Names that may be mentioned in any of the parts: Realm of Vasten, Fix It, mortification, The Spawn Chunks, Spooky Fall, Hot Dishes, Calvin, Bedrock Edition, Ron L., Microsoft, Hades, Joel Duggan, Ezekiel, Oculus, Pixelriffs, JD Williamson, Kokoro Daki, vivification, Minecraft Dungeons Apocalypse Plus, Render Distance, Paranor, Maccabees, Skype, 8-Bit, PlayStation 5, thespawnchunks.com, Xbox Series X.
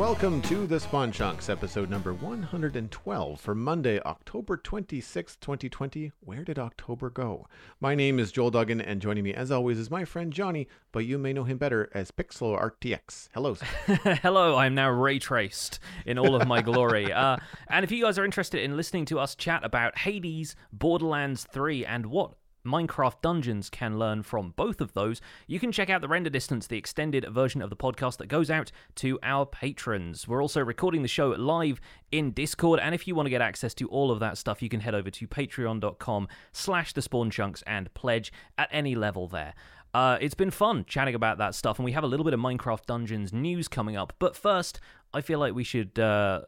Welcome to The Spawn Chunks, episode number 112 for Monday, October 26th, 2020. Where did October go? My name is Joel Duggan, and joining me as always is my friend Johnny, but you may know him better as PixelRTX. Hello, sir. Hello, I'm now ray-traced in all of my glory. And if you guys are interested in listening to us chat about Hades, Borderlands 3, and what Minecraft Dungeons can learn from both of those, you can check out the Render Distance, the extended version of the podcast that goes out to our patrons. We're also recording the show live in Discord, and if you want to get access to all of that stuff, you can head over to patreon.com/thespawnchunks and pledge at any level there. It's been fun chatting about that stuff, and we have a little bit of Minecraft Dungeons news coming up, but first, I feel like we should do our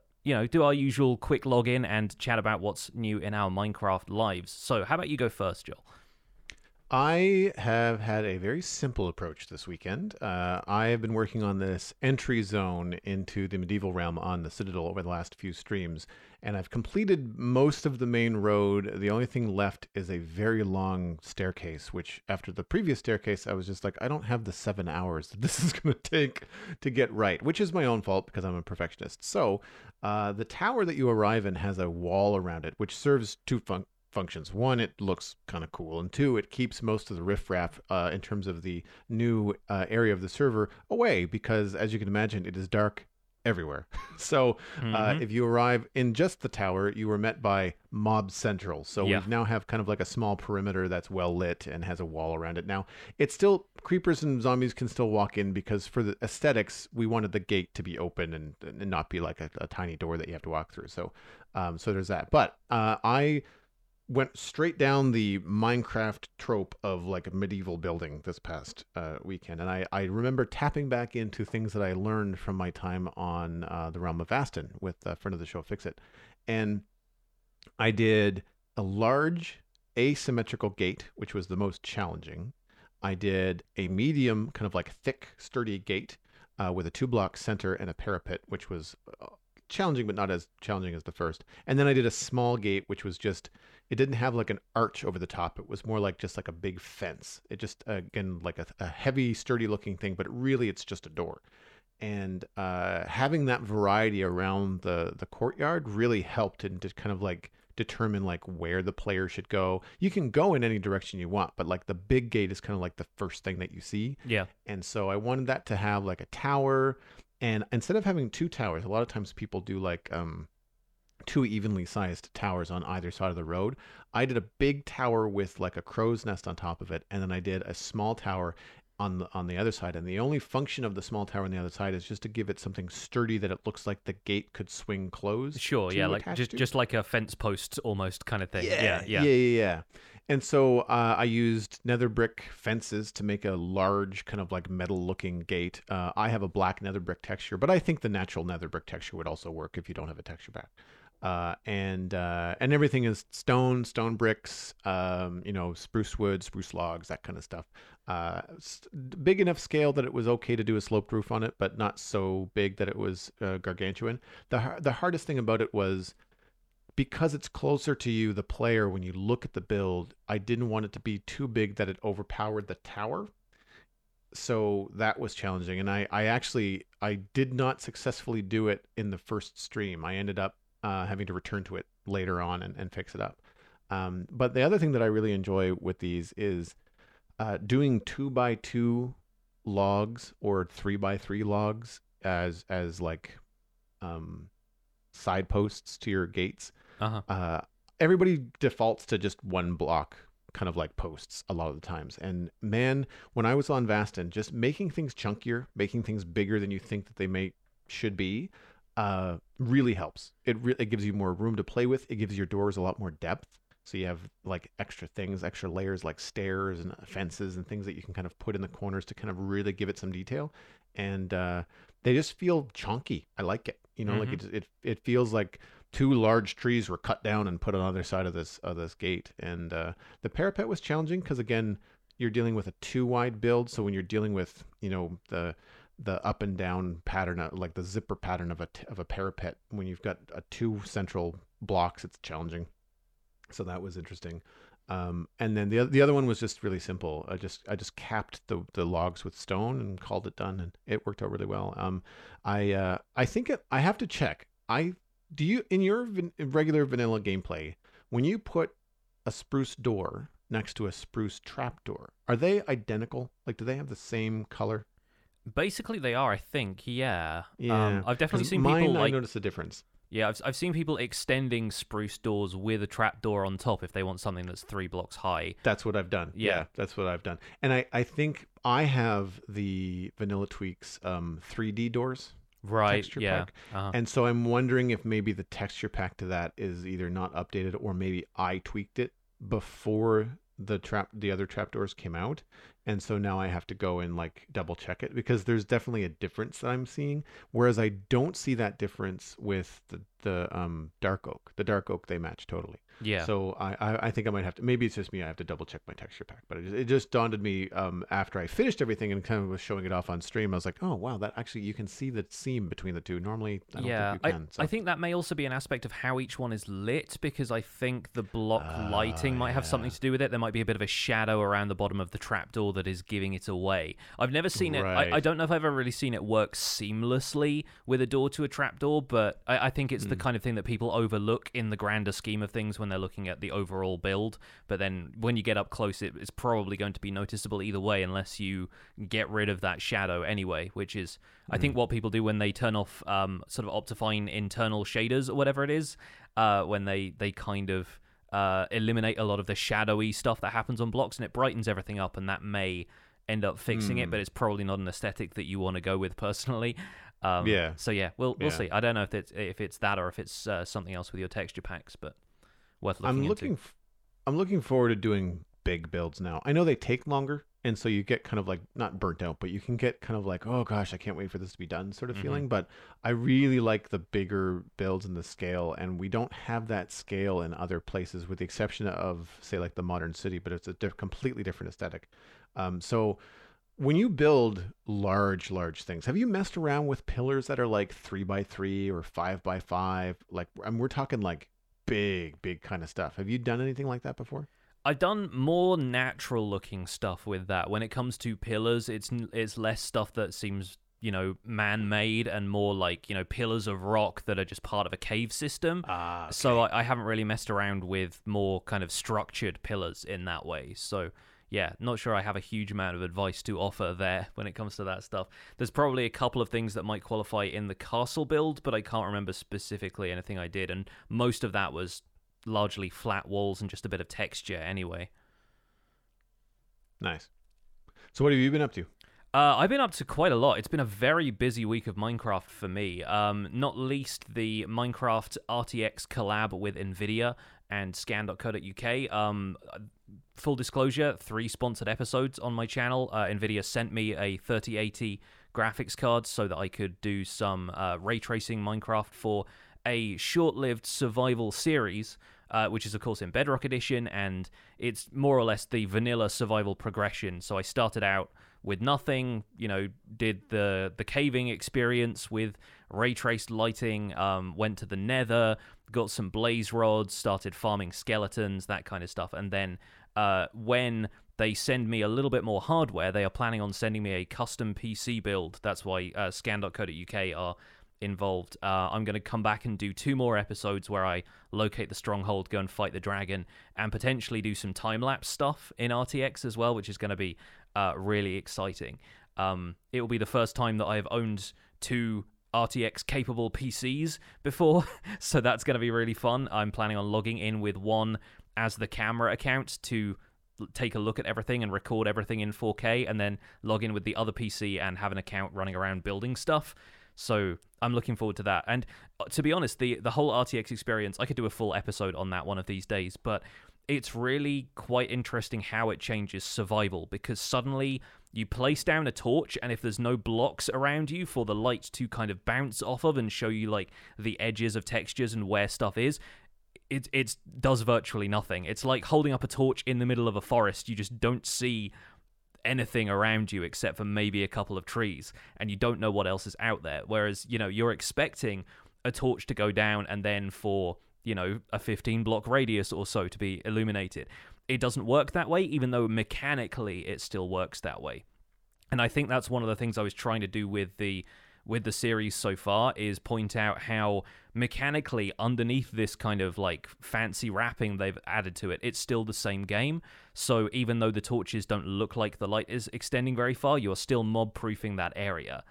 usual quick login and chat about what's new in our Minecraft lives. So how about you go first, Joel? I have had a very simple approach this weekend. I have been working on this entry zone into the medieval realm on the Citadel over the last few streams, and I've completed most of the main road. The only thing left is a very long staircase, which after the previous staircase, I was just like, I don't have the 7 hours that this is going to take to get right, which is my own fault because I'm a perfectionist. So the tower that you arrive in has a wall around it, which serves two functions. One, it looks kind of cool, and two, it keeps most of the riffraff in terms of the new area of the server away, because as you can imagine, it is dark everywhere. So if you arrive in just the tower, you were met by Mob Central. So we now have kind of like a small perimeter that's well lit and has a wall around it. Now, it's still, creepers and zombies can still walk in, because for the aesthetics, we wanted the gate to be open and not be like a tiny door that you have to walk through. So so there's that. But I went straight down the Minecraft trope of like a medieval building this past weekend. And I remember tapping back into things that I learned from my time on the Realm of Vasten with a friend of the show, Fix It. And I did a large asymmetrical gate, which was the most challenging. I did a medium, kind of like thick, sturdy gate with a 2-block center and a parapet, which was challenging, but not as challenging as the first. And then I did a small gate, which was just, it didn't have like an arch over the top. It was more like just like a big fence. It just, again, like a heavy, sturdy looking thing, but really it's just a door. And having that variety around the courtyard really helped and just kind of like determine like where the player should go. You can go in any direction you want, but like the big gate is kind of like the first thing that you see. Yeah. And so I wanted that to have like a tower. And instead of having two towers, a lot of times people do like two evenly sized towers on either side of the road. I did a big tower with like a crow's nest on top of it. And then I did a small tower on the other side. And the only function of the small tower on the other side is just to give it something sturdy that it looks like the gate could swing closed. Sure, yeah, like just like a fence post almost kind of thing. Yeah. And so I used nether brick fences to make a large kind of like metal looking gate. I have a black nether brick texture, but I think the natural nether brick texture would also work if you don't have a texture pack. And everything is stone bricks, spruce wood, spruce logs, that kind of stuff. Big enough scale that it was okay to do a sloped roof on it, but not so big that it was gargantuan. The hardest thing about it was, because it's closer to you, the player, when you look at the build, I didn't want it to be too big that it overpowered the tower. So that was challenging. And I did not successfully do it in the first stream. I ended up having to return to it later on and fix it up. But the other thing that I really enjoy with these is doing 2x2 logs or 3x3 logs as like side posts to your gates. Everybody defaults to just 1-block kind of like posts a lot of the times. And man, when I was on Vasten, just making things chunkier, making things bigger than you think that they should be, really helps. It gives you more room to play with. It gives your doors a lot more depth. So you have like extra things, extra layers like stairs and fences and things that you can kind of put in the corners to kind of really give it some detail. And they just feel chonky. I like it. Like it feels like two large trees were cut down and put on the other side of this gate. And the parapet was challenging because again, you're dealing with a 2-wide build. So when you're dealing with the up and down pattern, like the zipper pattern of a parapet, when you've got 2 central blocks, it's challenging. So that was interesting. And then the other one was just really simple. I just capped the logs with stone and called it done, and it worked out really well. I think I have to check. Do you in your regular vanilla gameplay, when you put a spruce door next to a spruce trapdoor, are they identical? Like, do they have the same color? Basically, they are. I think, yeah. I've definitely seen mine, people. I noticed the difference. Yeah, I've seen people extending spruce doors with a trapdoor on top if they want something that's 3 blocks high. That's what I've done. Yeah, that's what I've done. And I think I have the Vanilla Tweaks 3D doors. Right, texture pack. Uh-huh. And so I'm wondering if maybe the texture pack to that is either not updated, or maybe I tweaked it before the other trapdoors came out, and so now I have to go and like double check it, because there's definitely a difference that I'm seeing, whereas I don't see that difference with the dark oak. The dark oak, they match totally. Yeah. So I think I might have to, maybe it's just me, I have to double check my texture pack, but it just dawned on me after I finished everything and kind of was showing it off on stream. I was like, oh wow, that actually, you can see the seam between the two. Normally I don't think you can. I think that may also be an aspect of how each one is lit, because I think the block lighting might have something to do with it. There might be a bit of a shadow around the bottom of the trapdoor that is giving it away. I've never seen it. I don't know if I've ever really seen it work seamlessly with a door to a trapdoor, but I think it's the kind of thing that people overlook in the grander scheme of things when they're looking at the overall build. But then when you get up close, it's probably going to be noticeable either way, unless you get rid of that shadow anyway, which is I think what people do when they turn off sort of Optifine internal shaders or whatever it is, when they kind of eliminate a lot of the shadowy stuff that happens on blocks, and it brightens everything up, and that may end up fixing it, but it's probably not an aesthetic that you want to go with personally. We'll see. I don't know if it's that, or if it's something else with your texture packs, but worth looking into. I'm looking forward to doing big builds now. I know they take longer, and so you get kind of like, not burnt out, but you can get kind of like, oh gosh, I can't wait for this to be done sort of feeling. But I really like the bigger builds and the scale, and we don't have that scale in other places, with the exception of, say, like the modern city, but it's a completely different aesthetic. So when you build large things, have you messed around with pillars that are like 3x3 or 5x5? Like, and we're talking like big kind of stuff. Have you done anything like that before? I've done more natural looking stuff with that. When it comes to pillars, it's less stuff that seems, man-made, and more like, pillars of rock that are just part of a cave system. Okay. So I haven't really messed around with more kind of structured pillars in that way. So yeah, not sure I have a huge amount of advice to offer there when it comes to that stuff. There's probably a couple of things that might qualify in the castle build, but I can't remember specifically anything I did, and most of that was largely flat walls and just a bit of texture anyway. Nice. So what have you been up to? I've been up to quite a lot. It's been a very busy week of Minecraft for me, not least the Minecraft RTX collab with Nvidia and scan.co.uk. Full disclosure, 3 sponsored episodes on my channel. Nvidia sent me a 3080 graphics card so that I could do some ray tracing Minecraft for a short-lived survival series, which is, of course, in Bedrock Edition, and it's more or less the vanilla survival progression. So I started out with nothing, did the caving experience with ray-traced lighting, went to the nether, got some blaze rods, started farming skeletons, that kind of stuff. And then when they send me a little bit more hardware, they are planning on sending me a custom PC build. That's why scan.co.uk are involved. I'm going to come back and do 2 more episodes where I locate the stronghold, go and fight the dragon, and potentially do some time-lapse stuff in RTX as well, which is going to be really exciting. It will be the first time that I've owned 2 RTX-capable PCs before, so that's going to be really fun. I'm planning on logging in with one as the camera account to take a look at everything and record everything in 4K, and then log in with the other PC and have an account running around building stuff. So I'm looking forward to that. And to be honest, the whole RTX experience, I could do a full episode on that one of these days, but it's really quite interesting how it changes survival, because suddenly you place down a torch, and if there's no blocks around you for the light to kind of bounce off of and show you like the edges of textures and where stuff is, it does virtually nothing. It's like holding up a torch in the middle of a forest. You just don't see anything around you except for maybe a couple of trees, and you don't know what else is out there. Whereas, you're expecting a torch to go down, and then for you know, a 15 block radius or so to be illuminated. It doesn't work that way, even though mechanically it still works that way. And I think that's one of the things I was trying to do with the series so far, is point out how mechanically, underneath this kind of like fancy wrapping they've added to it, it's still the same game. So even though the torches don't look like the light is extending very far, you're still mob proofing that area.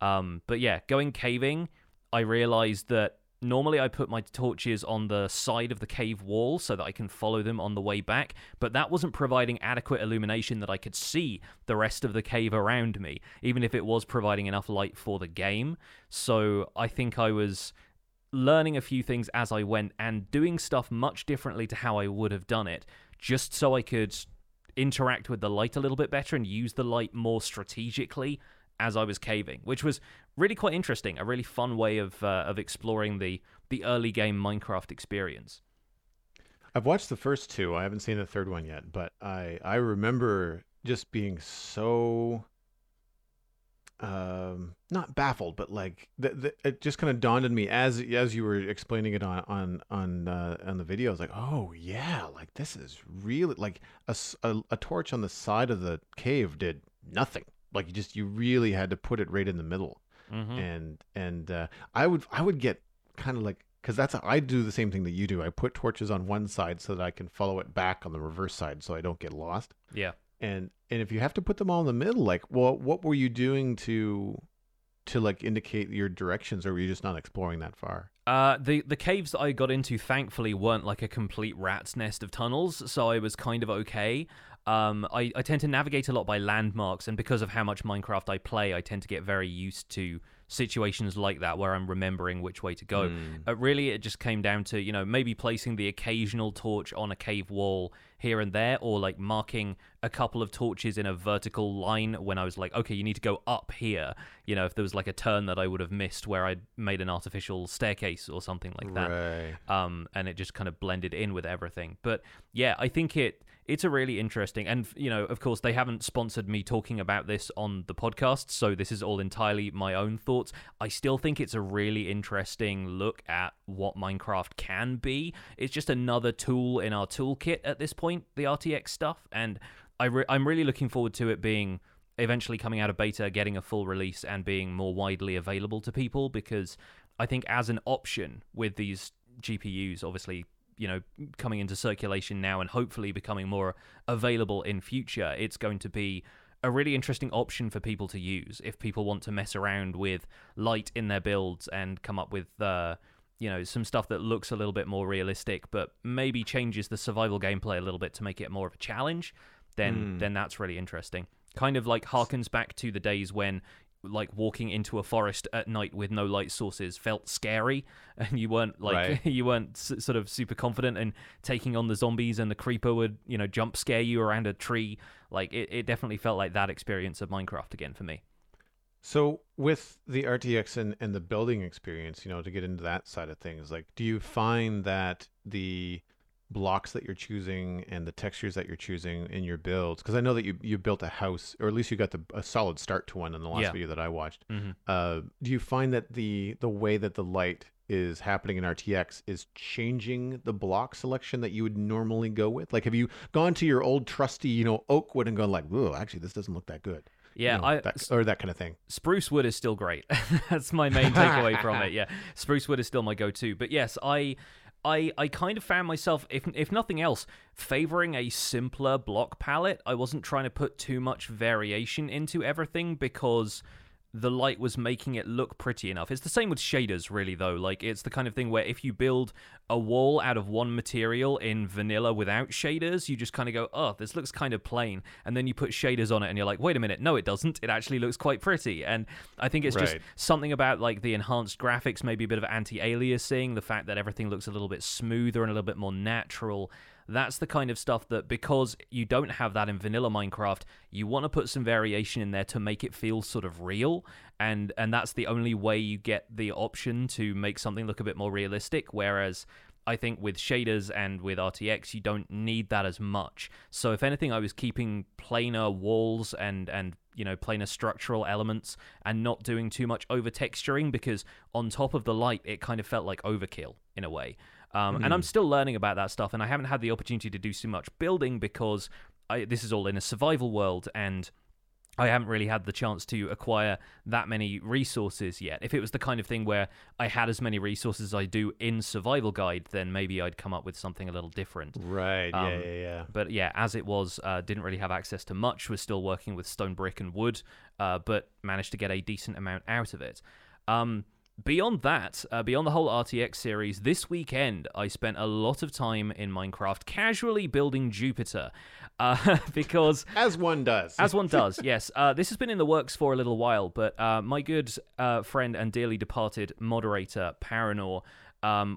But yeah, going caving, I realized that normally I put my torches on the side of the cave wall so that I can follow them on the way back, but that wasn't providing adequate illumination that I could see the rest of the cave around me, even if it was providing enough light for the game. So I think I was learning a few things as I went and doing stuff much differently to how I would have done it, just so I could interact with the light a little bit better and use the light more strategically as I was caving, which was really quite interesting, a really fun way of exploring the early game Minecraft experience. I've watched the first two. I haven't seen the third one yet, but I remember just being so not baffled, but like it just kind of dawned on me as you were explaining it on the videos, like, oh yeah, like this is really like a torch on the side of the cave did nothing. Like you really had to put it right in the middle. Mm-hmm. And I would get kind of like, because that's how I do the same thing that you do. I put torches on one side so that I can follow it back on the reverse side so I don't get lost. Yeah. And if you have to put them all in the middle, like, well, what were you doing to like indicate your directions, or were you just not exploring that far? The caves that I got into, thankfully, weren't like a complete rat's nest of tunnels, so I was kind of okay. I tend to navigate a lot by landmarks, and because of how much Minecraft I play, I tend to get very used to situations like that where I'm remembering which way to go. Really, it just came down to, you know, maybe placing the occasional torch on a cave wall here and there, or like marking a couple of torches in a vertical line when I was like, okay, you need to go up here. You know, if there was like a turn that I would have missed where I'd made an artificial staircase or something like that. Right. And it just kind of blended in with everything. But yeah, I think it's a really interesting, and you know, of course, they haven't sponsored me talking about this on the podcast, so this is all entirely my own thoughts. I still think it's a really interesting look at what Minecraft can be. It's just another tool in our toolkit at this point, the RTX stuff, and I'm really looking forward to it being eventually coming out of beta, getting a full release, and being more widely available to people, because I think as an option with these GPUs, obviously, you know, coming into circulation now and hopefully becoming more available in future, it's going to be a really interesting option for people to use if people want to mess around with light in their builds and come up with, you know, some stuff that looks a little bit more realistic, but maybe changes the survival gameplay a little bit to make it more of a challenge. Then that's really interesting. Kind of like harkens back to the days when, like, walking into a forest at night with no light sources felt scary, and you weren't like, right. You weren't sort of super confident, and taking on the zombies and the creeper would, you know, jump scare you around a tree. Like it definitely felt like that experience of Minecraft again for me. So with the RTX and the building experience, you know, to get into that side of things, like, do you find that the blocks that you're choosing and the textures that you're choosing in your builds, because I know that you built a house, or at least you got a solid start to one in the last video that I watched. Mm-hmm. Do you find that the way that the light is happening in RTX is changing the block selection that you would normally go with? Like, have you gone to your old trusty, you know, oak wood and gone like, whoa, actually this doesn't look that good? Yeah, you know, or that kind of thing. Spruce wood is still great. That's my main takeaway from it. Yeah, spruce wood is still my go-to. But yes, I kind of found myself, if nothing else, favoring a simpler block palette. I wasn't trying to put too much variation into everything because the light was making it look pretty enough. It's the same with shaders, really, though. Like, it's the kind of thing where if you build a wall out of one material in vanilla without shaders, you just kind of go, oh, this looks kind of plain. And then you put shaders on it and you're like, wait a minute, no, it doesn't. It actually looks quite pretty. And I think it's just something about, like, the enhanced graphics, maybe a bit of anti-aliasing, the fact that everything looks a little bit smoother and a little bit more natural. That's the kind of stuff that, because you don't have that in vanilla Minecraft, you want to put some variation in there to make it feel sort of real, and that's the only way you get the option to make something look a bit more realistic, whereas I think with shaders and with RTX, you don't need that as much. So if anything, I was keeping planar walls and you know, planar structural elements and not doing too much over-texturing, because on top of the light, it kind of felt like overkill in a way. And I'm still learning about that stuff, and I haven't had the opportunity to do so much building because this is all in a survival world, and I haven't really had the chance to acquire that many resources yet. If it was the kind of thing where I had as many resources as I do in Survival Guide, then maybe I'd come up with something a little different. Right, yeah. But yeah, as it was, didn't really have access to much, was still working with stone, brick, and wood, but managed to get a decent amount out of it. Beyond that, beyond the whole RTX series, this weekend I spent a lot of time in Minecraft casually building Jupiter, because... As one does. As one does, yes. This has been in the works for a little while, but my good friend and dearly departed moderator, Paranor,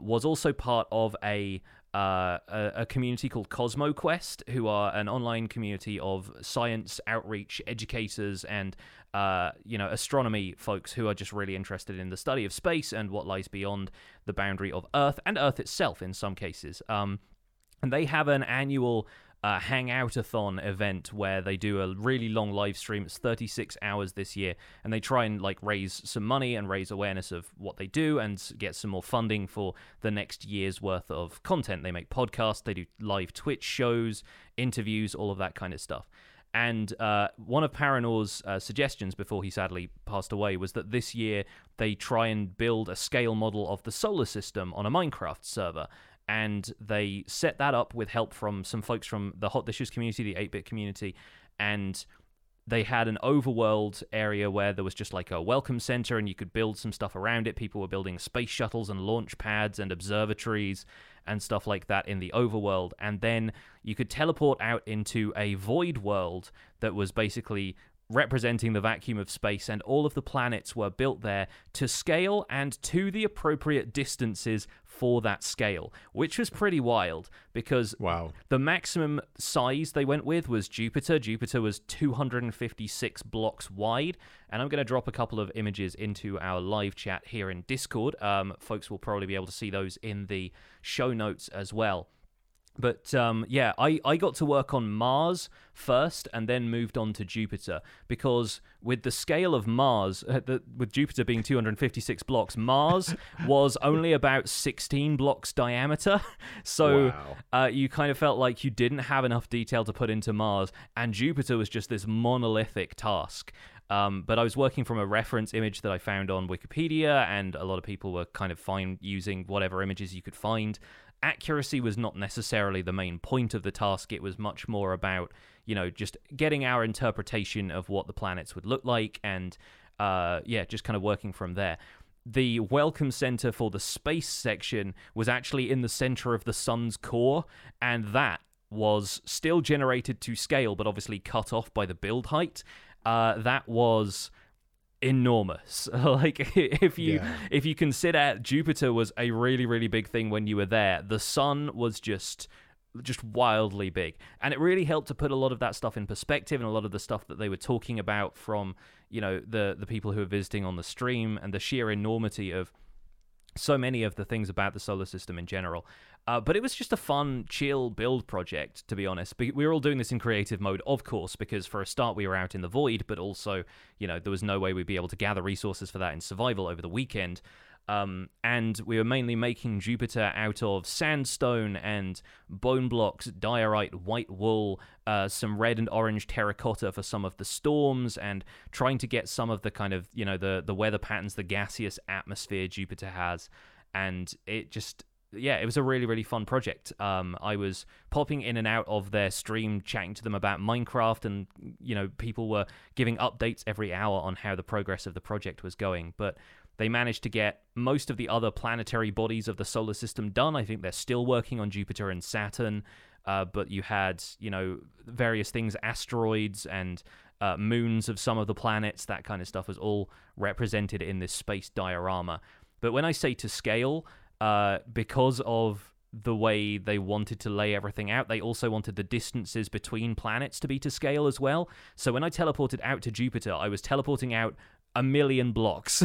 was also part of a community called CosmoQuest, who are an online community of science outreach educators and astronomy folks who are just really interested in the study of space and what lies beyond the boundary of Earth and Earth itself in some cases. And they have an annual hangout-a-thon event where they do a really long live stream. It's 36 hours this year, and they try and raise some money and raise awareness of what they do and get some more funding for the next year's worth of content. They make podcasts, they do live Twitch shows, interviews, all of that kind of stuff. And one of Paranor's suggestions before he sadly passed away was that this year they try and build a scale model of the solar system on a Minecraft server. And they set that up with help from some folks from the Hot Dishes community, the 8-bit community, and they had an overworld area where there was just a welcome center and you could build some stuff around it. People were building space shuttles and launch pads and observatories and stuff like that in the overworld. And then you could teleport out into a void world that was basically representing the vacuum of space, and all of the planets were built there to scale and to the appropriate distances for that scale, which was pretty wild because the maximum size they went with was Jupiter. Jupiter was 256 blocks wide, and I'm going to drop a couple of images into our live chat here in Discord. Folks will probably be able to see those in the show notes as well. But I got to work on Mars first and then moved on to Jupiter because with the scale of Mars, with Jupiter being 256 blocks, Mars was only about 16 blocks diameter. So you kind of felt like you didn't have enough detail to put into Mars, and Jupiter was just this monolithic task. But I was working from a reference image that I found on Wikipedia, and a lot of people were kind of fine using whatever images you could find. Accuracy was not necessarily the main point of the task. It was much more about, just getting our interpretation of what the planets would look like and, just kind of working from there. The welcome center for the space section was actually in the center of the sun's core, and that was still generated to scale, but obviously cut off by the build height. That was enormous. If you consider Jupiter was a really, really big thing when you were there, the sun was just wildly big, and it really helped to put a lot of that stuff in perspective, and a lot of the stuff that they were talking about from the people who are visiting on the stream, and the sheer enormity of so many of the things about the solar system in general. But it was just a fun, chill build project, to be honest. We were all doing this in creative mode, of course, because for a start we were out in the void, but also, there was no way we'd be able to gather resources for that in survival over the weekend. And we were mainly making Jupiter out of sandstone and bone blocks, diorite, white wool, some red and orange terracotta for some of the storms, and trying to get some of the kind of, the weather patterns, the gaseous atmosphere Jupiter has. And it just... it was a really, really fun project. I was popping in and out of their stream, chatting to them about Minecraft, and, people were giving updates every hour on how the progress of the project was going. But they managed to get most of the other planetary bodies of the solar system done. I think they're still working on Jupiter and Saturn, but you had, various things, asteroids and moons of some of the planets. That kind of stuff was all represented in this space diorama. But when I say to scale... because of the way they wanted to lay everything out, they also wanted the distances between planets to be to scale as well. So when I teleported out to Jupiter, I was teleporting out 1 million blocks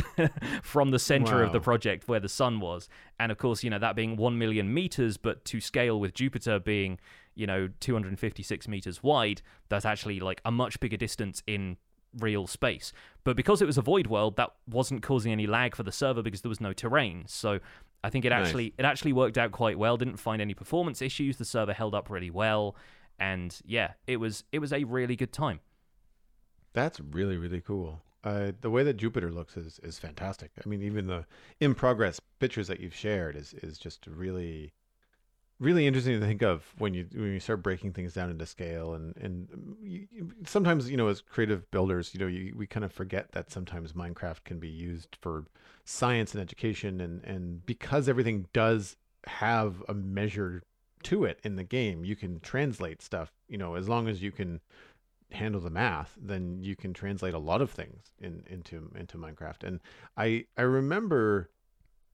from the center of the project where the sun was. And of course, that being 1 million meters, but to scale with Jupiter being, 256 meters wide, that's actually a much bigger distance in real space. But because it was a void world, that wasn't causing any lag for the server because there was no terrain. So I think it actually it actually worked out quite well. Didn't find any performance issues. The server held up really well, and yeah, it was a really good time. That's really, really cool. The way that Jupiter looks is fantastic. I mean, even the in progress pictures that you've shared is just really, really interesting to think of when you start breaking things down into scale. And sometimes, you know, as creative builders, you know, we kind of forget that sometimes Minecraft can be used for science and education, and because everything does have a measure to it in the game, you can translate stuff, you know, as long as you can handle the math, then you can translate a lot of things into Minecraft. And I remember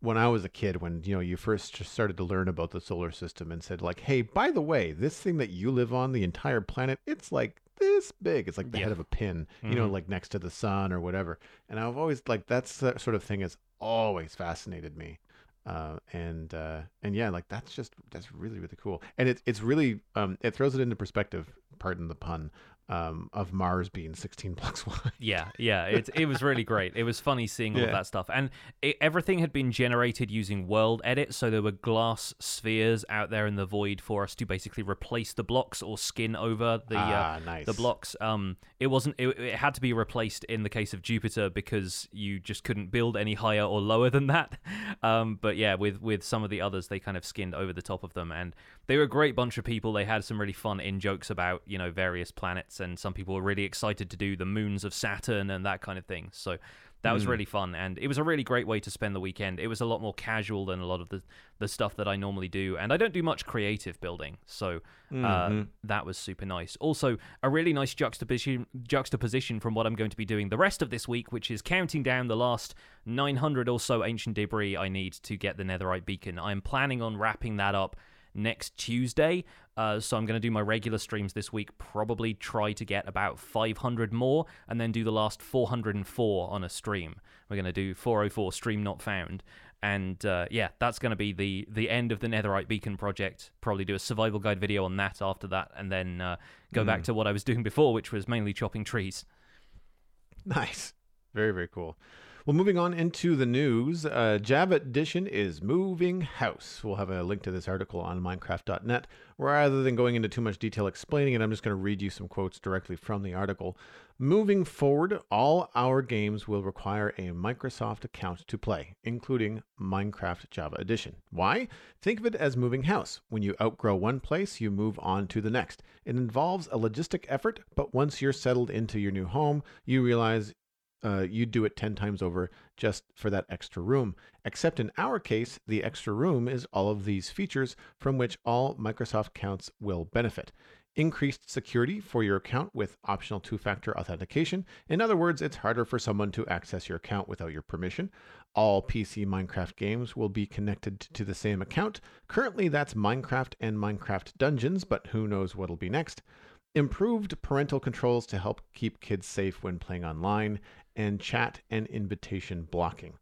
when I was a kid, when, you know, you first just started to learn about the solar system and said, like, hey, by the way, this thing that you live on, the entire planet, it's like this big. It's like the head of a pin, you know, like next to the sun or whatever. And I've always, like, that sort of thing has always fascinated me. And yeah, like that's really, really cool. And it's really, it throws it into perspective, pardon the pun, of Mars being 16 blocks wide. Yeah. It was really great. It was funny seeing all of that stuff. And everything had been generated using world edit. So there were glass spheres out there in the void for us to basically replace the blocks or skin over the blocks. It had to be replaced in the case of Jupiter because you just couldn't build any higher or lower than that. But yeah, with some of the others, they kind of skinned over the top of them. And they were a great bunch of people. They had some really fun in-jokes about, you know, various planets. And some people were really excited to do the moons of Saturn and that kind of thing. So that was really fun, and it was a really great way to spend the weekend. It was a lot more casual than a lot of the stuff that I normally do, and I don't do much creative building, so that was super nice. Also, a really nice juxtaposition from what I'm going to be doing the rest of this week, which is counting down the last 900 or so ancient debris I need to get the netherite beacon. I'm planning on wrapping that up next Tuesday, so I'm going to do my regular streams this week, probably try to get about 500 more, and then do the last 404 on a stream. We're going to do 404 stream not found, and yeah, that's going to be the end of the netherite beacon project. Probably do a survival guide video on that after that, and then go back to what I was doing before, which was mainly chopping trees. Nice. Very, very cool. Well, moving on into the news, Java Edition is moving house. We'll have a link to this article on Minecraft.net. Rather than going into too much detail explaining it, I'm just going to read you some quotes directly from the article. Moving forward, all our games will require a Microsoft account to play, including Minecraft Java Edition. Why? Think of it as moving house. When you outgrow one place, you move on to the next. It involves a logistic effort, but once you're settled into your new home, you realize you do it 10 times over just for that extra room. Except in our case, the extra room is all of these features from which all Microsoft accounts will benefit. Increased security for your account with optional two-factor authentication. In other words, it's harder for someone to access your account without your permission. All PC Minecraft games will be connected to the same account. Currently, that's Minecraft and Minecraft Dungeons, but who knows what'll be next. Improved parental controls to help keep kids safe when playing online, and chat and invitation blocking.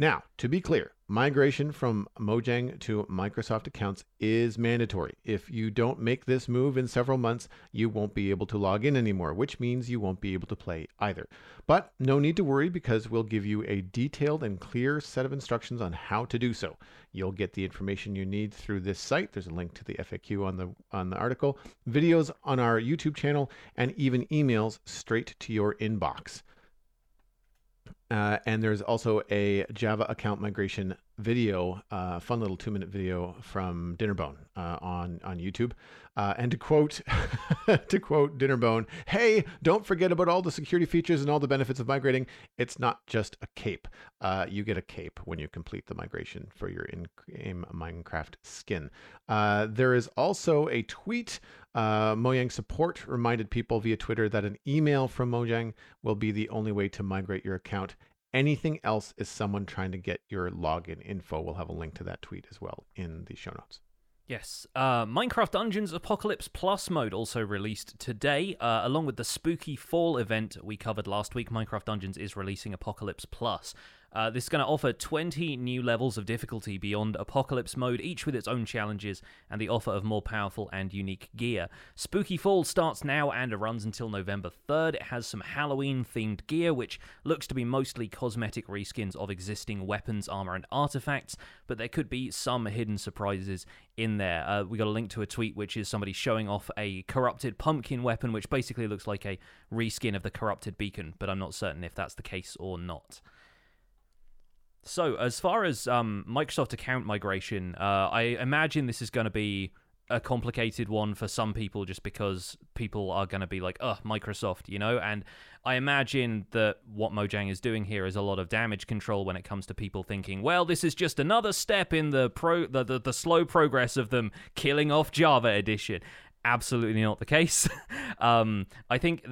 Now, to be clear, migration from Mojang to Microsoft accounts is mandatory. If you don't make this move in several months, you won't be able to log in anymore, which means you won't be able to play either. But no need to worry, because we'll give you a detailed and clear set of instructions on how to do so. You'll get the information you need through this site. There's a link to the FAQ on the article, videos on our YouTube channel, and even emails straight to your inbox. And there's also a Java account migration video, fun little 2-minute video from Dinnerbone on YouTube. And to quote Dinnerbone, hey, don't forget about all the security features and all the benefits of migrating. It's not just a cape. You get a cape when you complete the migration for your in-game Minecraft skin. There is also a tweet. Mojang support reminded people via Twitter that an email from Mojang will be the only way to migrate your account. Anything else is someone trying to get your login info. We'll have a link to that tweet as well in the show notes. Yes. Minecraft Dungeons Apocalypse Plus mode also released today, along with the Spooky Fall event we covered last week. Minecraft Dungeons is releasing Apocalypse Plus. This is going to offer 20 new levels of difficulty beyond Apocalypse mode, each with its own challenges and the offer of more powerful and unique gear. Spooky Fall starts now and runs until November 3rd. It has some Halloween-themed gear, which looks to be mostly cosmetic reskins of existing weapons, armor, and artifacts, but there could be some hidden surprises in there. We got a link to a tweet which is somebody showing off a corrupted pumpkin weapon, which basically looks like a reskin of the corrupted beacon, but I'm not certain if that's the case or not. So, as far as Microsoft account migration, I imagine this is going to be a complicated one for some people, just because people are going to be like, oh, Microsoft, you know? And I imagine that what Mojang is doing here is a lot of damage control when it comes to people thinking, well, this is just another step in the slow progress of them killing off Java Edition. Absolutely not the case. I think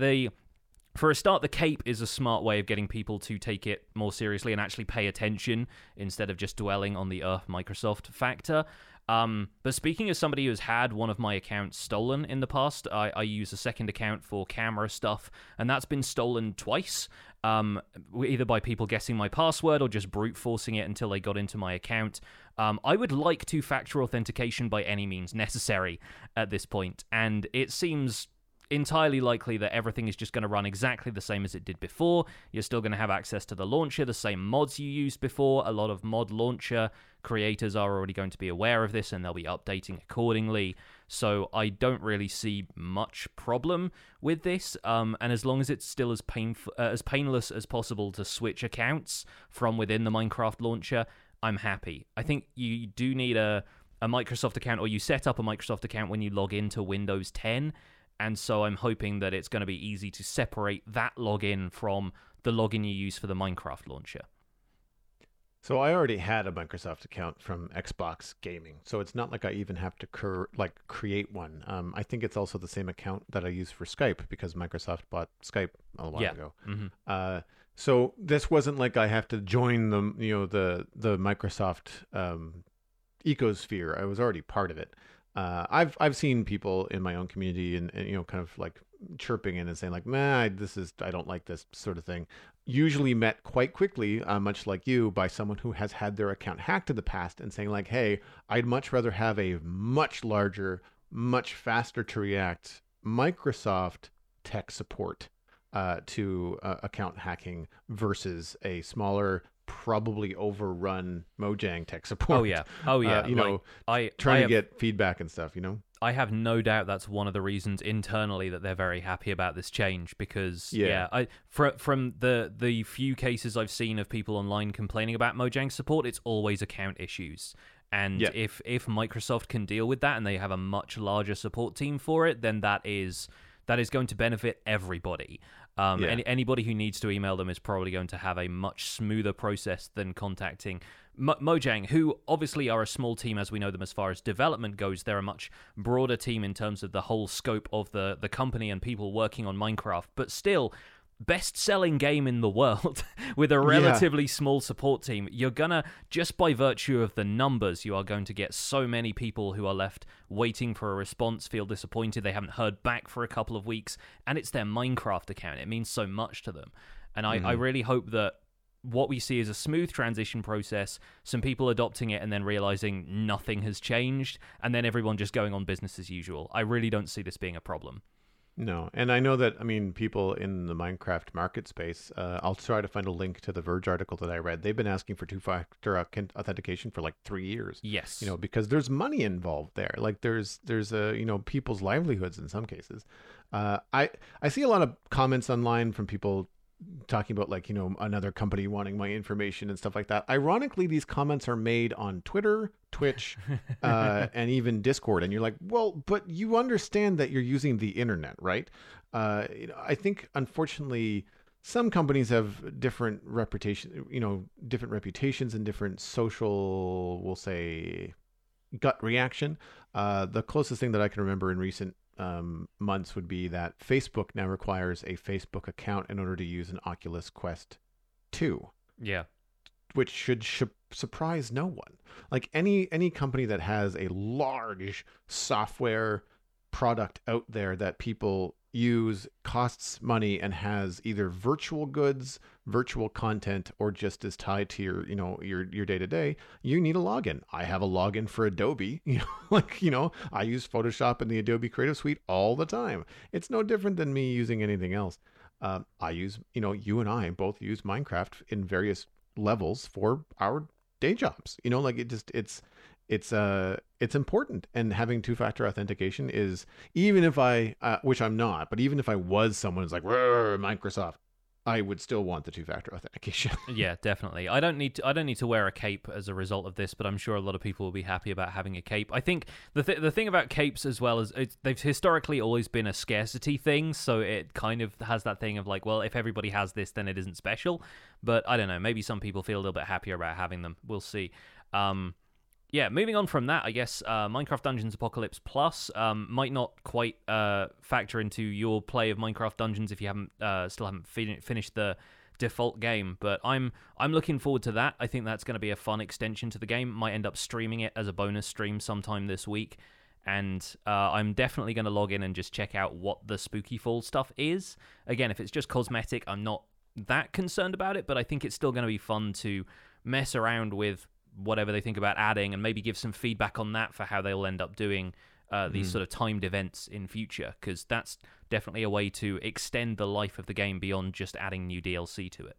for a start, the cape is a smart way of getting people to take it more seriously and actually pay attention instead of just dwelling on the Microsoft factor. But speaking as somebody who's had one of my accounts stolen in the past, I use a second account for camera stuff, and that's been stolen twice, either by people guessing my password or just brute forcing it until they got into my account. I would like two-factor authentication by any means necessary at this point, and it seems entirely likely that everything is just going to run exactly the same as it did before. You're still going to have access to the launcher, the same mods you used before. A lot of mod launcher creators are already going to be aware of this, and they'll be updating accordingly. So I don't really see much problem with this. And as long as it's still as painless as possible to switch accounts from within the Minecraft launcher, I'm happy. I think you do need a Microsoft account, or you set up a Microsoft account when you log into Windows 10. And so I'm hoping that it's going to be easy to separate that login from the login you use for the Minecraft launcher. So I already had a Microsoft account from Xbox Gaming, so it's not like I even have to create one. I think it's also the same account that I use for Skype, because Microsoft bought Skype a while ago. Mm-hmm. So this wasn't like I have to join the Microsoft ecosphere. I was already part of it. I've seen people in my own community and kind of like chirping in and saying like, nah, I don't like this sort of thing. Usually met quite quickly, much like you, by someone who has had their account hacked in the past and saying like, hey, I'd much rather have a much larger, much faster to react Microsoft tech support to account hacking versus a smaller, probably overrun Mojang tech support. Oh yeah. Trying to get feedback and stuff, I have no doubt that's one of the reasons internally that they're very happy about this change, because from the few cases I've seen of people online complaining about Mojang support, it's always account issues. And if Microsoft can deal with that and they have a much larger support team for it, then that is going to benefit everybody. Anybody who needs to email them is probably going to have a much smoother process than contacting Mojang, who obviously are a small team as we know them as far as development goes. They're a much broader team in terms of the whole scope of the company and people working on Minecraft, but still, best-selling game in the world with a relatively small support team. You're gonna, just by virtue of the numbers, you are going to get so many people who are left waiting for a response, feel disappointed, they haven't heard back for a couple of weeks, and it's their Minecraft account. It means so much to them. And I really hope that what we see is a smooth transition process, some people adopting it and then realizing nothing has changed, and then everyone just going on business as usual. I really don't see this being a problem. No, and I know that, people in the Minecraft market space, I'll try to find a link to the Verge article that I read. They've been asking for two-factor authentication for like 3 years. Yes. Because there's money involved there. Like there's people's livelihoods in some cases. I see a lot of comments online from people talking about like, another company wanting my information and stuff like that. Ironically, these comments are made on Twitter, Twitch, and even Discord. And you're like, well, but you understand that you're using the internet, right? I think, unfortunately, some companies have different reputation, different reputations and different social, we'll say, gut reaction. The closest thing that I can remember in recent months would be that Facebook now requires a Facebook account in order to use an Oculus Quest 2. Yeah. Which should surprise no one. Like any company that has a large software product out there that people use costs money and has either virtual goods, virtual content, or just is tied to your, you know, your day-to-day, you need a login. I have a login for Adobe, you know, like, you know, I use Photoshop in the Adobe Creative Suite all the time. It's no different than me using anything else. I use, you know, you and I both use Minecraft in various levels for our day jobs, you know, like it just, it's important. And having two-factor authentication is, even if I, which I'm not, but even if I was someone who's like, Microsoft, I would still want the two-factor authentication. Yeah, definitely. I don't need to wear a cape as a result of this, but I'm sure a lot of people will be happy about having a cape. I think the thing about capes as well is they've historically always been a scarcity thing, so it kind of has that thing of like, well, if everybody has this, then it isn't special. But I don't know. Maybe some people feel a little bit happier about having them. We'll see. Yeah, moving on from that, I guess Minecraft Dungeons Apocalypse Plus might not quite factor into your play of Minecraft Dungeons if you haven't still haven't finished the default game, but I'm looking forward to that. I think that's going to be a fun extension to the game. Might end up streaming it as a bonus stream sometime this week, and I'm definitely going to log in and just check out what the Spooky Fall stuff is. Again, if it's just cosmetic, I'm not that concerned about it, but I think it's still going to be fun to mess around with whatever they think about adding, and maybe give some feedback on that for how they'll end up doing these sort of timed events in future, because that's definitely a way to extend the life of the game beyond just adding new DLC to it.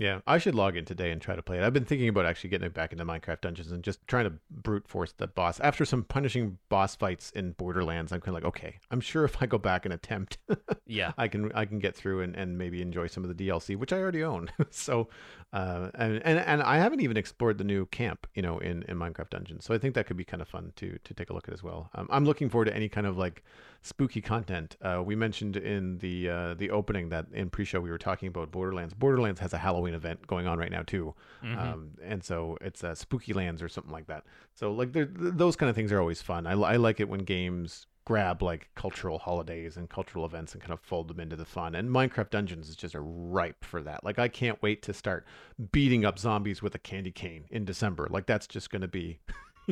Yeah, I should log in today and try to play it. I've been thinking about actually getting it back into Minecraft Dungeons and just trying to brute force the boss. After some punishing boss fights in Borderlands, I'm kind of like, okay, I'm sure if I go back and attempt, yeah, I can get through and maybe enjoy some of the DLC, which I already own. So, and I haven't even explored the new camp, you know, in Minecraft Dungeons. So I think that could be kind of fun to take a look at as well. I'm looking forward to any kind of like spooky content. We mentioned in the opening that in pre-show we were talking about Borderlands. Borderlands has a Halloween event going on right now too, and so it's Spooky Lands or something like that. So like those kind of things are always fun. I like it when games grab like cultural holidays and cultural events and kind of fold them into the fun, and Minecraft Dungeons is just ripe for that. Like I can't wait to start beating up zombies with a candy cane in December. Like that's just going to be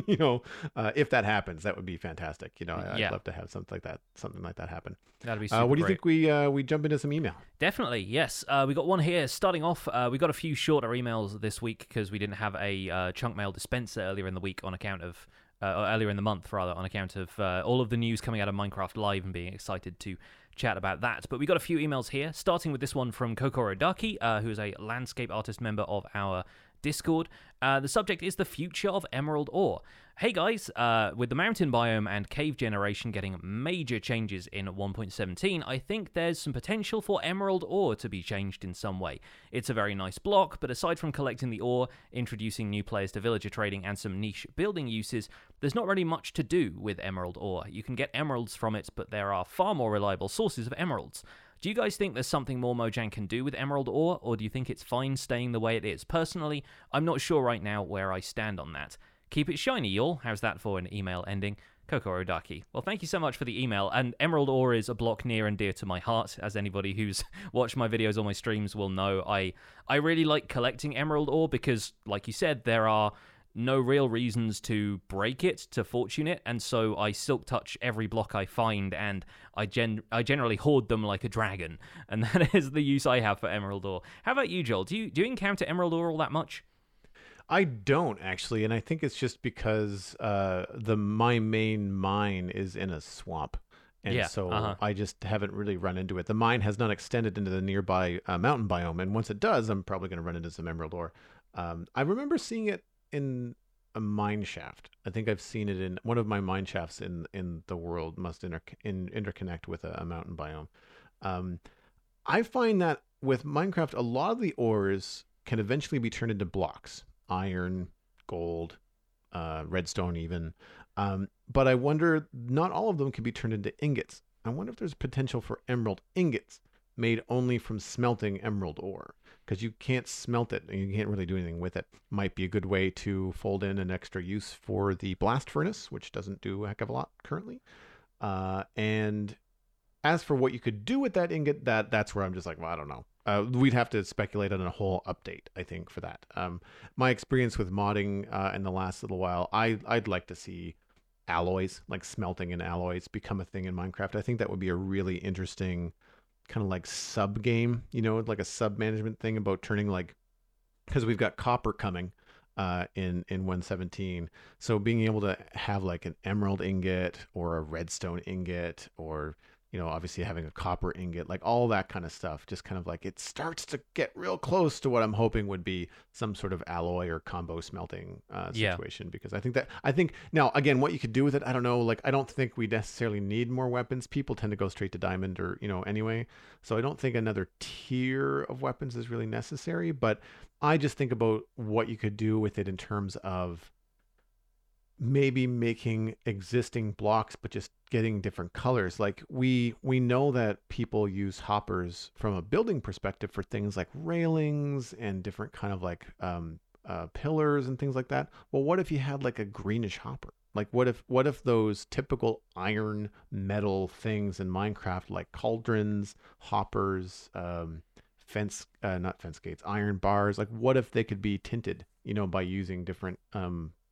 you know, if that happens, that would be fantastic. You know, I'd love to have something like that happen. That'd be super what do you great. Think we jump into some email? Definitely, yes. We got one here. Starting off, we got a few shorter emails this week because we didn't have a chunk mail dispenser earlier in the week on account of, or earlier in the month rather, on account of all of the news coming out of Minecraft Live and being excited to chat about that. But we got a few emails here, starting with this one from Kokoro Daki, who is a landscape artist member of our Discord. The subject is the future of emerald ore. Hey guys, with the mountain biome and cave generation getting major changes in 1.17, I think there's some potential for emerald ore to be changed in some way. It's a very nice block, but aside from collecting the ore, introducing new players to villager trading, and some niche building uses, there's not really much to do with emerald ore. You can get emeralds from it, but there are far more reliable sources of emeralds. Do you guys think there's something more Mojang can do with emerald ore, or do you think it's fine staying the way it is? Personally, I'm not sure right now where I stand on that. Keep it shiny, y'all. How's that for an email ending? Kokoro Daki. Well, thank you so much for the email, and emerald ore is a block near and dear to my heart. As anybody who's watched my videos or my streams will know, I really like collecting emerald ore because, like you said, there are no real reasons to break it, to fortune it, and so I silk touch every block I find, and I generally hoard them like a dragon, and that is the use I have for emerald ore. How about you, Joel? Do you encounter emerald ore all that much? I don't, actually, and I think it's just because my main mine is in a swamp. And I just haven't really run into it. The mine has not extended into the nearby mountain biome, and once it does, I'm probably going to run into some emerald ore. I remember seeing it in a mine shaft. I think I've seen it in one of my mine shafts in the world must interconnect with a mountain biome. I find that with Minecraft, a lot of the ores can eventually be turned into blocks, iron, gold, redstone even. But I wonder, not all of them can be turned into ingots. I wonder if there's potential for emerald ingots made only from smelting emerald ore, because you can't smelt it and you can't really do anything with it. Might be a good way to fold in an extra use for the blast furnace, which doesn't do a heck of a lot currently. And as for what you could do with that ingot, that's where I'm just like, well, I don't know. We'd have to speculate on a whole update, I think, for that. My experience with modding in the last little while, I'd like to see alloys, like smelting and alloys, become a thing in Minecraft. I think that would be a really interesting kind of like sub game, you know, like a sub management thing about turning like, because we've got copper coming in 1.17. So being able to have like an emerald ingot or a redstone ingot, or, you know, obviously having a copper ingot, like all that kind of stuff, just kind of like it starts to get real close to what I'm hoping would be some sort of alloy or combo smelting situation. Yeah. Because I think now, again, what you could do with it, I don't know. Like, I don't think we necessarily need more weapons. People tend to go straight to diamond or, you know, anyway. So I don't think another tier of weapons is really necessary, but I just think about what you could do with it in terms of maybe making existing blocks, but just getting different colors. Like we know that people use hoppers from a building perspective for things like railings and different kind of like pillars and things like that. Well, what if you had like a greenish hopper? Like what if those typical iron metal things in Minecraft, like cauldrons, hoppers, not fence gates, iron bars, like what if they could be tinted, you know, by using different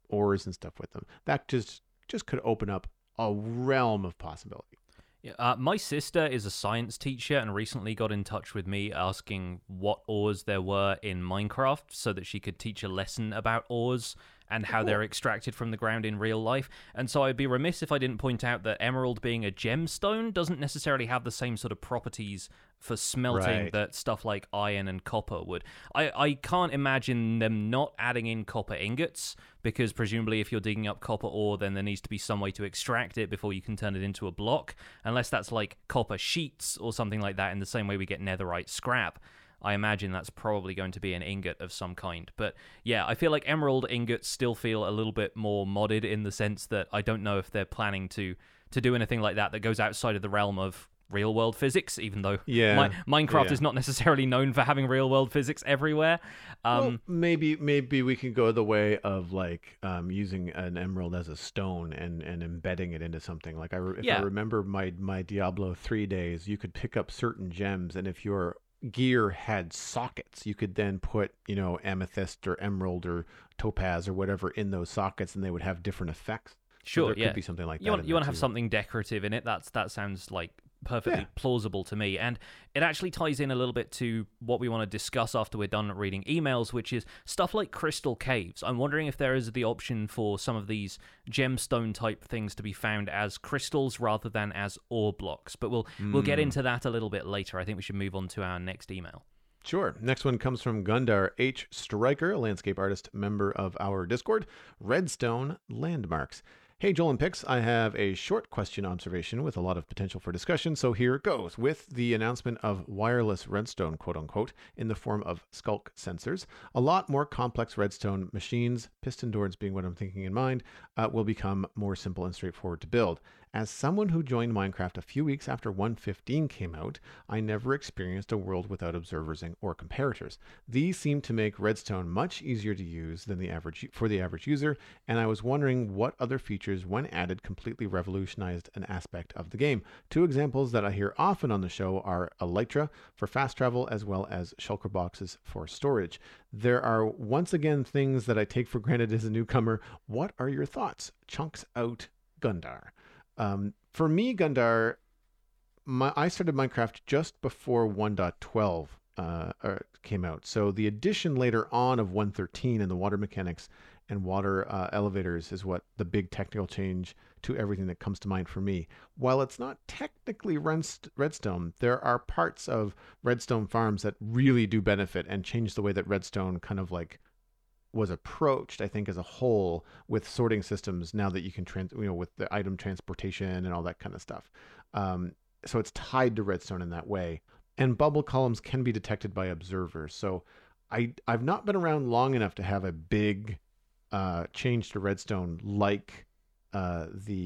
ores and stuff with them? That just could open up a realm of possibility. Yeah, my sister is a science teacher and recently got in touch with me asking what ores there were in Minecraft so that she could teach a lesson about ores and how they're extracted from the ground in real life. And so I'd be remiss if I didn't point out that emerald being a gemstone doesn't necessarily have the same sort of properties for smelting that stuff like iron and copper would. I can't imagine them not adding in copper ingots, because presumably if you're digging up copper ore, then there needs to be some way to extract it before you can turn it into a block, unless that's like copper sheets or something like that, in the same way we get netherite scrap. I imagine that's probably going to be an ingot of some kind. But yeah, I feel like emerald ingots still feel a little bit more modded, in the sense that I don't know if they're planning to do anything like that goes outside of the realm of real world physics, even though Minecraft is not necessarily known for having real world physics everywhere. Well, maybe we can go the way of like using an emerald as a stone and embedding it into something. Like I remember my Diablo 3 days, you could pick up certain gems, and if you're gear had sockets, you could then put, you know, amethyst or emerald or topaz or whatever in those sockets, and they would have different effects. Sure, so there could be something like that. You want to have something decorative in it. That sounds like perfectly plausible to me, and it actually ties in a little bit to what we want to discuss after we're done reading emails, which is stuff like crystal caves. I'm wondering if there is the option for some of these gemstone type things to be found as crystals rather than as ore blocks, but we'll get into that a little bit later. I think we should move on to our next email. Sure. Next one comes from Gundar H. Stryker, a landscape artist member of our Discord. Redstone landmarks. Hey, Joel and Pix, I have a short question observation with a lot of potential for discussion, so here it goes. With the announcement of wireless redstone, quote-unquote, in the form of skulk sensors, a lot more complex redstone machines, piston doors being what I'm thinking in mind, will become more simple and straightforward to build. As someone who joined Minecraft a few weeks after 1.15 came out, I never experienced a world without observers or comparators. These seem to make redstone much easier to use than for the average user, and I was wondering what other features, when added, completely revolutionized an aspect of the game. Two examples that I hear often on the show are Elytra for fast travel, as well as shulker boxes for storage. There are once again things that I take for granted as a newcomer. What are your thoughts? Chunks out, Gundar. For me, Gundar, I started Minecraft just before 1.12 came out. So the addition later on of 1.13 and the water mechanics and water elevators is what the big technical change to everything that comes to mind for me. While it's not technically redstone, there are parts of redstone farms that really do benefit and change the way that redstone kind of like was approached, I think, as a whole with sorting systems, now that you can with the item transportation and all that kind of stuff. So it's tied to redstone in that way. And bubble columns can be detected by observers. So I've not been around long enough to have a big change to redstone like the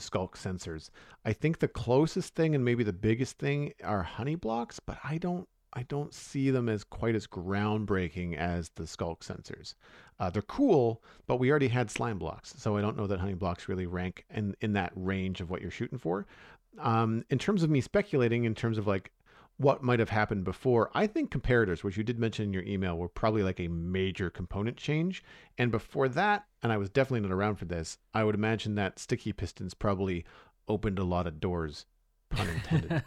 skulk sensors. I think the closest thing and maybe the biggest thing are honey blocks, but I don't see them as quite as groundbreaking as the skulk sensors. They're cool, but we already had slime blocks, so I don't know that honey blocks really rank in that range of what you're shooting for. In terms of me speculating, in terms of like what might have happened before. I think comparators, which you did mention in your email, were probably like a major component change. And before that, and I was definitely not around for this, I would imagine that sticky pistons probably opened a lot of doors, pun intended.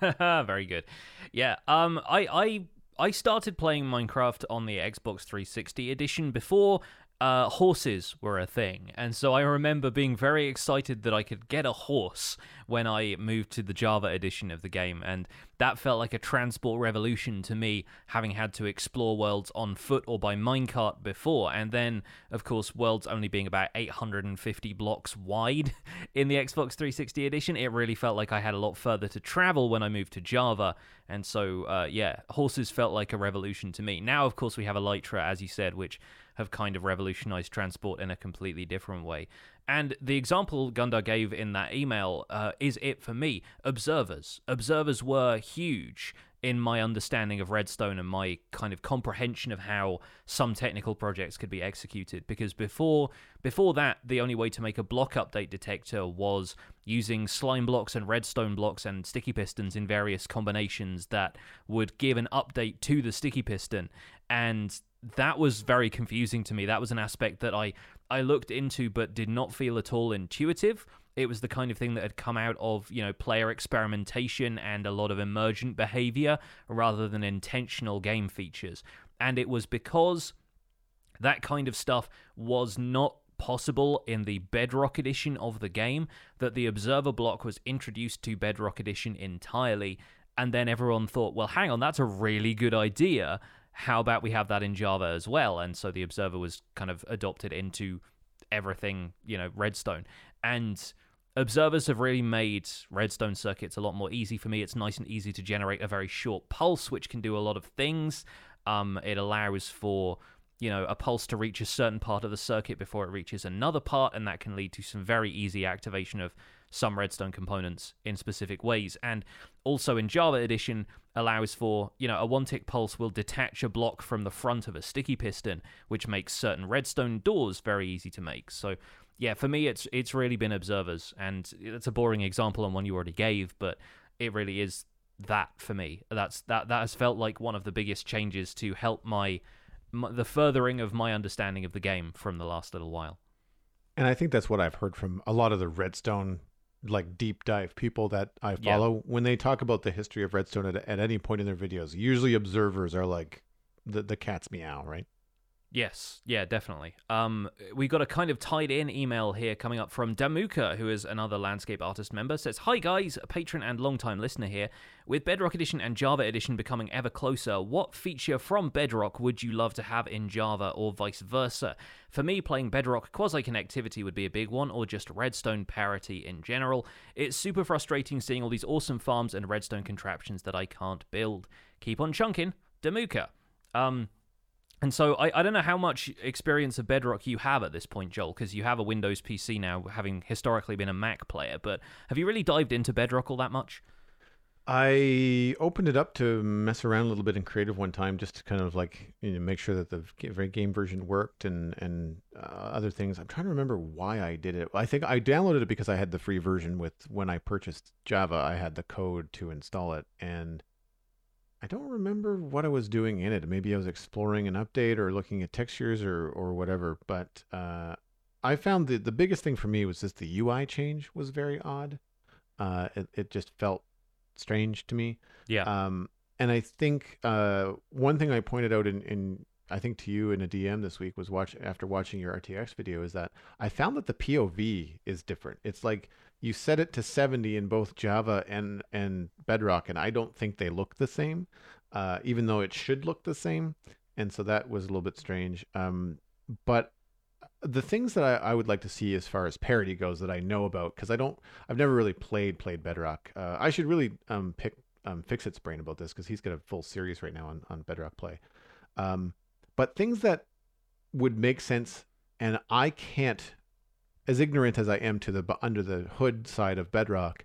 Very good. Yeah. I started playing Minecraft on the Xbox 360 edition before horses were a thing, and so I remember being very excited that I could get a horse when I moved to the Java edition of the game, and that felt like a transport revolution to me, having had to explore worlds on foot or by minecart before, and then, of course, worlds only being about 850 blocks wide in the Xbox 360 edition, it really felt like I had a lot further to travel when I moved to Java, and so, yeah, horses felt like a revolution to me. Now, of course, we have Elytra, as you said, which have kind of revolutionized transport in a completely different way. And the example Gundar gave in that email is it for me. Observers. Observers were huge in my understanding of Redstone and my kind of comprehension of how some technical projects could be executed, because before that, the only way to make a block update detector was using slime blocks and redstone blocks and sticky pistons in various combinations that would give an update to the sticky piston, and that was very confusing to me. That was an aspect that I looked into but did not feel at all intuitive. It was the kind of thing that had come out of, you know, player experimentation and a lot of emergent behavior rather than intentional game features. And it was because that kind of stuff was not possible in the Bedrock edition of the game that the observer block was introduced to Bedrock edition entirely. And then everyone thought, well, hang on, that's a really good idea. How about we have that in Java as well? And so the observer was kind of adopted into everything, you know, Redstone. And observers have really made Redstone circuits a lot more easy for me. It's nice and easy to generate a very short pulse, which can do a lot of things. It allows for, you know, a pulse to reach a certain part of the circuit before it reaches another part, and that can lead to some very easy activation of some redstone components in specific ways. And also in Java edition allows for, you know, a one-tick pulse will detach a block from the front of a sticky piston, which makes certain redstone doors very easy to make. So yeah, for me, it's really been observers, and it's a boring example and one you already gave, but it really is that for me. That has felt like one of the biggest changes to help the furthering of my understanding of the game from the last little while. And I think that's what I've heard from a lot of the redstone, like, deep dive people that I follow. Yep. When they talk about the history of redstone at any point in their videos, usually observers are like the cat's meow, right? Yes. Yeah, definitely. We got a kind of tied in email here coming up from Damuka, who is another landscape artist member. Says, hi guys, a patron and longtime listener here. With Bedrock Edition and Java Edition becoming ever closer, what feature from Bedrock would you love to have in Java or vice versa? For me, playing Bedrock, quasi-connectivity would be a big one, or just redstone parity in general. It's super frustrating seeing all these awesome farms and redstone contraptions that I can't build. Keep on chunking, Damuka. And so I don't know how much experience of Bedrock you have at this point, Joel, because you have a Windows PC now, having historically been a Mac player, but have you really dived into Bedrock all that much? I opened it up to mess around a little bit in creative one time, just to kind of, like, you know, make sure that the game version worked and other things. I'm trying to remember why I did it. I think I downloaded it because I had the free version when I purchased Java. I had the code to install it, and I don't remember what I was doing in it. Maybe I was exploring an update or looking at textures or whatever. But I found that the biggest thing for me was just the UI change was very odd. It just felt strange to me. Yeah. And I think one thing I pointed out in I think to you in a DM this week was after watching your RTX video is that I found that the POV is different. It's like you set it to 70 in both Java and Bedrock, and I don't think they look the same, even though it should look the same. And so that was a little bit strange. But the things that I would like to see as far as parity goes that I know about, because I've never really played Bedrock. I should really pick Fix It's brain about this, because he's got a full series right now on Bedrock Play. But things that would make sense, and I can't, as ignorant as I am to the under the hood side of Bedrock,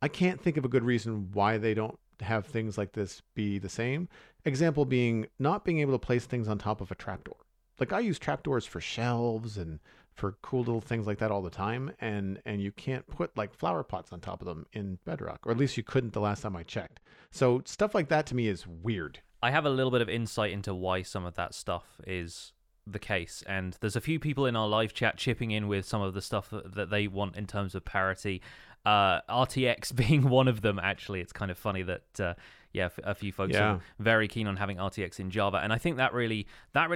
I can't think of a good reason why they don't have things like this be the same. Example being not being able to place things on top of a trapdoor. Like, I use trapdoors for shelves and for cool little things like that all the time, and you can't put like flower pots on top of them in Bedrock, or at least you couldn't the last time I checked. So stuff like that to me is weird. I have a little bit of insight into why some of that stuff is the case, and there's a few people in our live chat chipping in with some of the stuff that they want in terms of parity, RTX being one of them. Actually, it's kind of funny that a few folks are very keen on having RTX in Java, and I think that really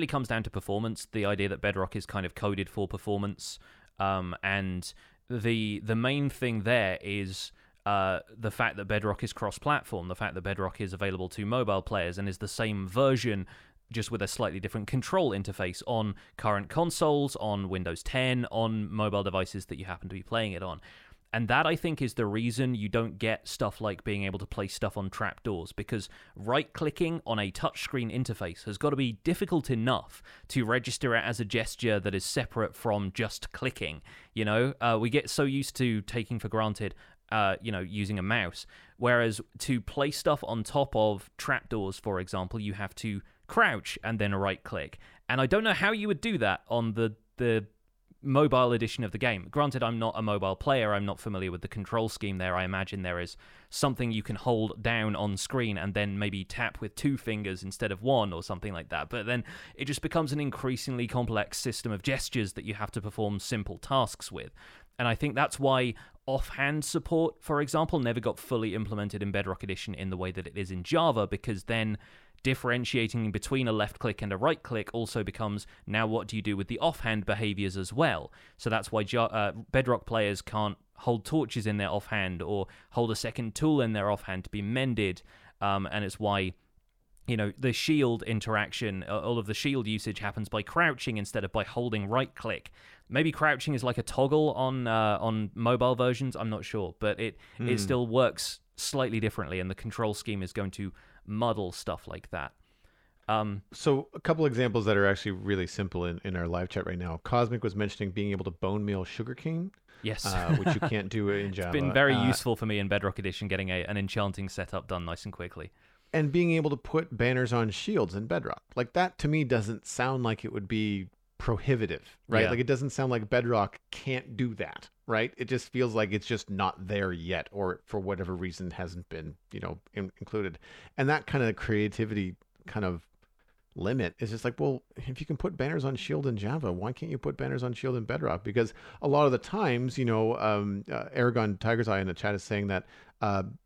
comes down to performance. The idea that Bedrock is kind of coded for performance, and the main thing there is the fact that Bedrock is cross-platform, the fact that Bedrock is available to mobile players and is the same version, just with a slightly different control interface on current consoles, on Windows 10, on mobile devices that you happen to be playing it on. And that, I think, is the reason you don't get stuff like being able to play stuff on trapdoors, because right-clicking on a touchscreen interface has got to be difficult enough to register it as a gesture that is separate from just clicking. You know, we get so used to taking for granted, using a mouse, whereas to play stuff on top of trapdoors, for example, you have to crouch and then right-click. And I don't know how you would do that on the mobile edition of the game. Granted, I'm not a mobile player, I'm not familiar with the control scheme there. I imagine there is something you can hold down on screen and then maybe tap with two fingers instead of one or something like that. But then it just becomes an increasingly complex system of gestures that you have to perform simple tasks with. And I think that's why offhand support, for example, never got fully implemented in Bedrock Edition in the way that it is in Java, because then differentiating between a left click and a right click also becomes, now what do you do with the offhand behaviors as well? So that's why Bedrock players can't hold torches in their offhand or hold a second tool in their offhand to be mended, and it's why, you know, the shield interaction, all of the shield usage happens by crouching instead of by holding right click. Maybe crouching is like a toggle on mobile versions, I'm not sure, but it still works slightly differently, and the control scheme is going to muddle stuff like that. So a couple examples that are actually really simple in our live chat right now. Cosmic was mentioning being able to bone meal sugarcane. Yes. Which you can't do in Java. It's been very useful for me in Bedrock Edition, getting an enchanting setup done nice and quickly. And being able to put banners on shields in Bedrock. Like, that to me doesn't sound like it would be prohibitive, right? Yeah. Like, it doesn't sound like Bedrock can't do that, right? It just feels like it's just not there yet, or for whatever reason hasn't been, included. And that kind of creativity kind of limit is just like, well, if you can put banners on shield in Java, why can't you put banners on shield in Bedrock? Because a lot of the times, Aragon Tiger's Eye in the chat is saying that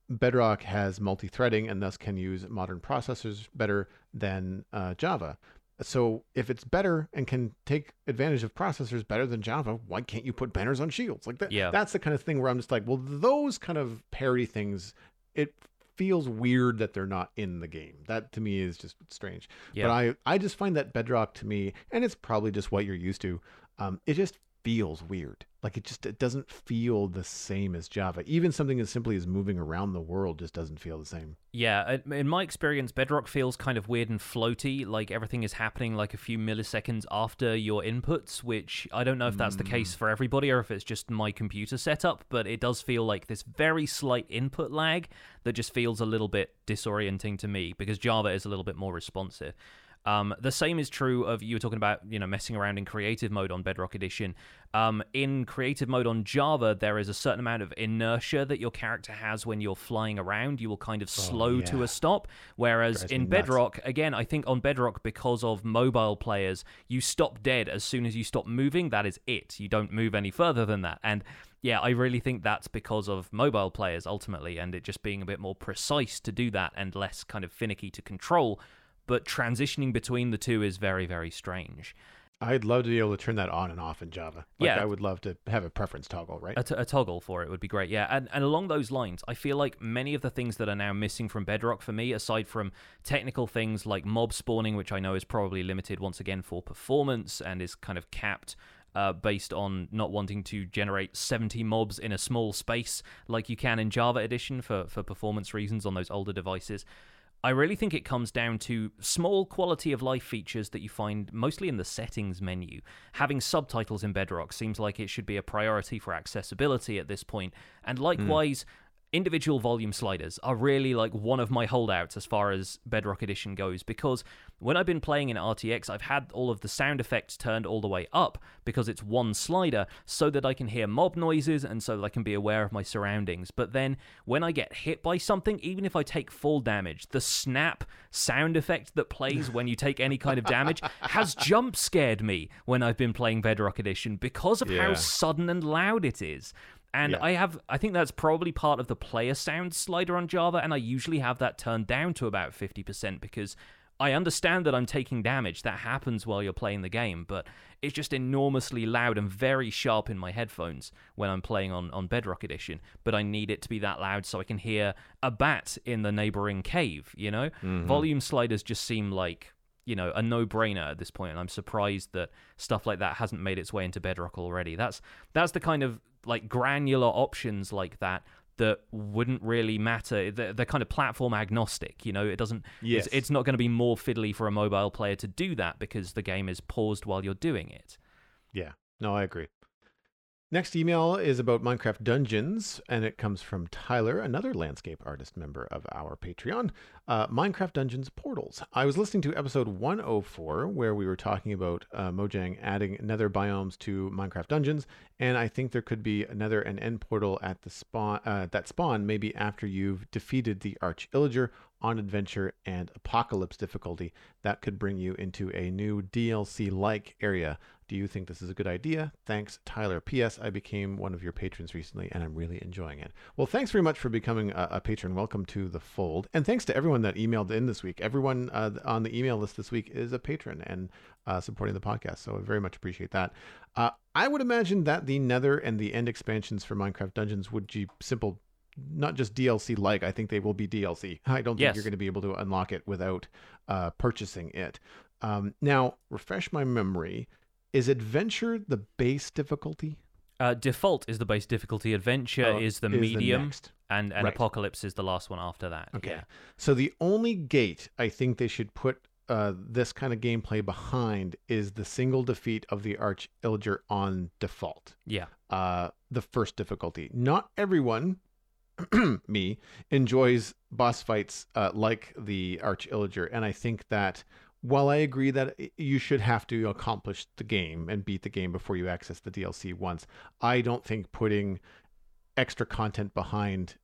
Bedrock has multi-threading and thus can use modern processors better than Java. So if it's better and can take advantage of processors better than Java, why can't you put banners on shields? Like that? Yeah. That's the kind of thing where I'm just like, well, those kind of parity things, it feels weird that they're not in the game. That to me is just strange. Yeah. But I just find that Bedrock to me, and it's probably just what you're used to, it just feels weird. Like, it doesn't feel the same as Java. Even something as simply as moving around the world just doesn't feel the same. Yeah, in my experience, Bedrock feels kind of weird and floaty, like everything is happening like a few milliseconds after your inputs, which I don't know if that's the case for everybody or if it's just my computer setup, but it does feel like this very slight input lag that just feels a little bit disorienting to me, because Java is a little bit more responsive. The same is true of, you were talking about, messing around in creative mode on Bedrock Edition. In creative mode on Java, there is a certain amount of inertia that your character has when you're flying around. You will kind of slow to a stop. Whereas in Bedrock, again, I think on Bedrock, because of mobile players, you stop dead as soon as you stop moving. That is it. You don't move any further than that. And yeah, I really think that's because of mobile players ultimately, and it just being a bit more precise to do that and less kind of finicky to control. But transitioning between the two is very, very strange. I'd love to be able to turn that on and off in Java. I would love to have a preference toggle, right? A toggle for it would be great, yeah. And along those lines, I feel like many of the things that are now missing from Bedrock for me, aside from technical things like mob spawning, which I know is probably limited once again for performance and is kind of capped based on not wanting to generate 70 mobs in a small space like you can in Java Edition for performance reasons on those older devices. I really think it comes down to small quality of life features that you find mostly in the settings menu. Having subtitles in Bedrock seems like it should be a priority for accessibility at this point. And likewise, individual volume sliders are really like one of my holdouts as far as Bedrock Edition goes, because when I've been playing in RTX, I've had all of the sound effects turned all the way up because it's one slider, so that I can hear mob noises and so that I can be aware of my surroundings. But then when I get hit by something, even if I take full damage, the snap sound effect that plays when you take any kind of damage has jump scared me when I've been playing Bedrock Edition because of how sudden and loud it is. And I think that's probably part of the player sound slider on Java, and I usually have that turned down to about 50% because I understand that I'm taking damage. That happens while you're playing the game, but it's just enormously loud and very sharp in my headphones when I'm playing on Bedrock Edition, but I need it to be that loud so I can hear a bat in the neighboring cave, you know? Mm-hmm. Volume sliders just seem like, you know, a no-brainer at this point, and I'm surprised that stuff like that hasn't made its way into Bedrock already. That's the kind of like granular options like that wouldn't really matter. They're kind of platform agnostic, you know. It doesn't it's not going to be more fiddly for a mobile player to do that because the game is paused while you're doing it. I agree. Next email is about Minecraft Dungeons, and it comes from Tyler, another landscape artist member of our Patreon. Minecraft Dungeons Portals. I was listening to episode 104, where we were talking about Mojang adding nether biomes to Minecraft Dungeons, and I think there could be an end portal at the spawn that spawn maybe after you've defeated the Arch Illager on Adventure and Apocalypse difficulty. That could bring you into a new DLC-like area. Do you think this is a good idea? Thanks, Tyler. P.S. I became one of your patrons recently, and I'm really enjoying it. Well, thanks very much for becoming a patron. Welcome to the fold. And thanks to everyone that emailed in this week. Everyone on the email list this week is a patron and supporting the podcast, so I very much appreciate that. I would imagine that the nether and the end expansions for Minecraft Dungeons would be simple, not just DLC like. I think they will be DLC. I don't think you're going to be able to unlock it without purchasing it. Now, refresh my memory. Is Adventure the base difficulty? Default is the base difficulty. Adventure is the medium. And right. Apocalypse is the last one after that. Okay. Yeah. So the only gate I think they should put this kind of gameplay behind is the single defeat of the Arch Illager on default. Yeah. The first difficulty. Not everyone... me enjoys boss fights like the Arch Illager, and I think that while I agree that you should have to accomplish the game and beat the game before you access the DLC once, I don't think putting extra content behind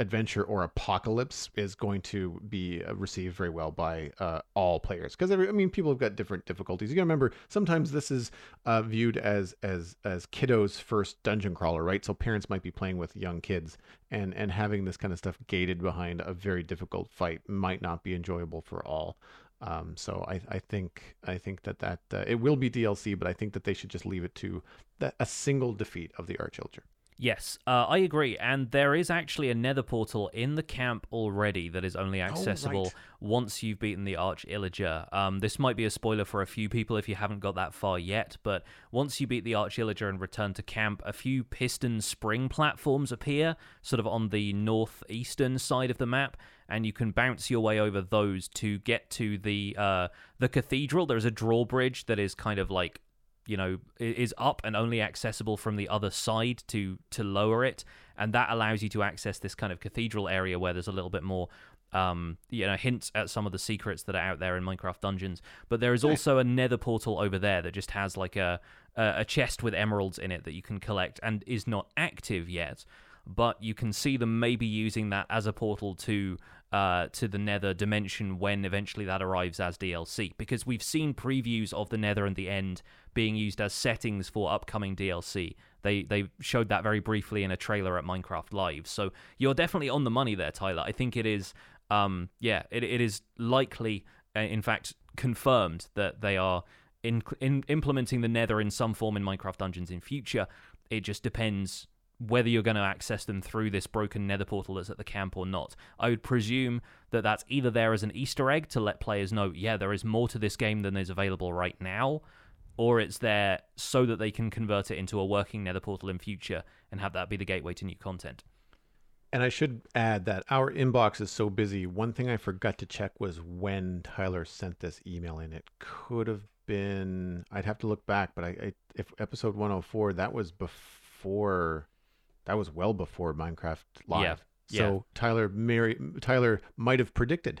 Adventure or Apocalypse is going to be received very well by all players, because people have got different difficulties. You gotta remember, sometimes this is viewed as kiddos' first dungeon crawler, right? So parents might be playing with young kids, and having this kind of stuff gated behind a very difficult fight might not be enjoyable for all. So I think that it will be DLC, but I think that they should just leave it to a single defeat of the Arch Illager. Yes, I agree, and there is actually a nether portal in the camp already that is only accessible once you've beaten the Arch Illager. This might be a spoiler for a few people if you haven't got that far yet, but once you beat the Arch Illager and return to camp, a few piston spring platforms appear, sort of on the northeastern side of the map, and you can bounce your way over those to get to the cathedral. There's a drawbridge that is kind of like, you know, is up and only accessible from the other side to lower it, and that allows you to access this kind of cathedral area where there's a little bit more hints at some of the secrets that are out there in Minecraft Dungeons. But there is also a nether portal over there that just has like a chest with emeralds in it that you can collect and is not active yet, but you can see them maybe using that as a portal to the nether dimension when eventually that arrives as DLC, because we've seen previews of the nether and the end being used as settings for upcoming DLC. They showed that very briefly in a trailer at Minecraft Live, so you're definitely on the money there, Tyler. I think it is, it is likely, in fact, confirmed that they are implementing the nether in some form in Minecraft Dungeons in future. It just depends whether you're going to access them through this broken nether portal that's at the camp or not. I would presume that that's either there as an Easter egg to let players know, there is more to this game than is available right now, or it's there so that they can convert it into a working nether portal in future and have that be the gateway to new content. And I should add that our inbox is so busy. One thing I forgot to check was when Tyler sent this email in. It could have been, I'd have to look back, but if episode 104, that was before that was well before Minecraft Live. Yeah. So yeah. Tyler might have predicted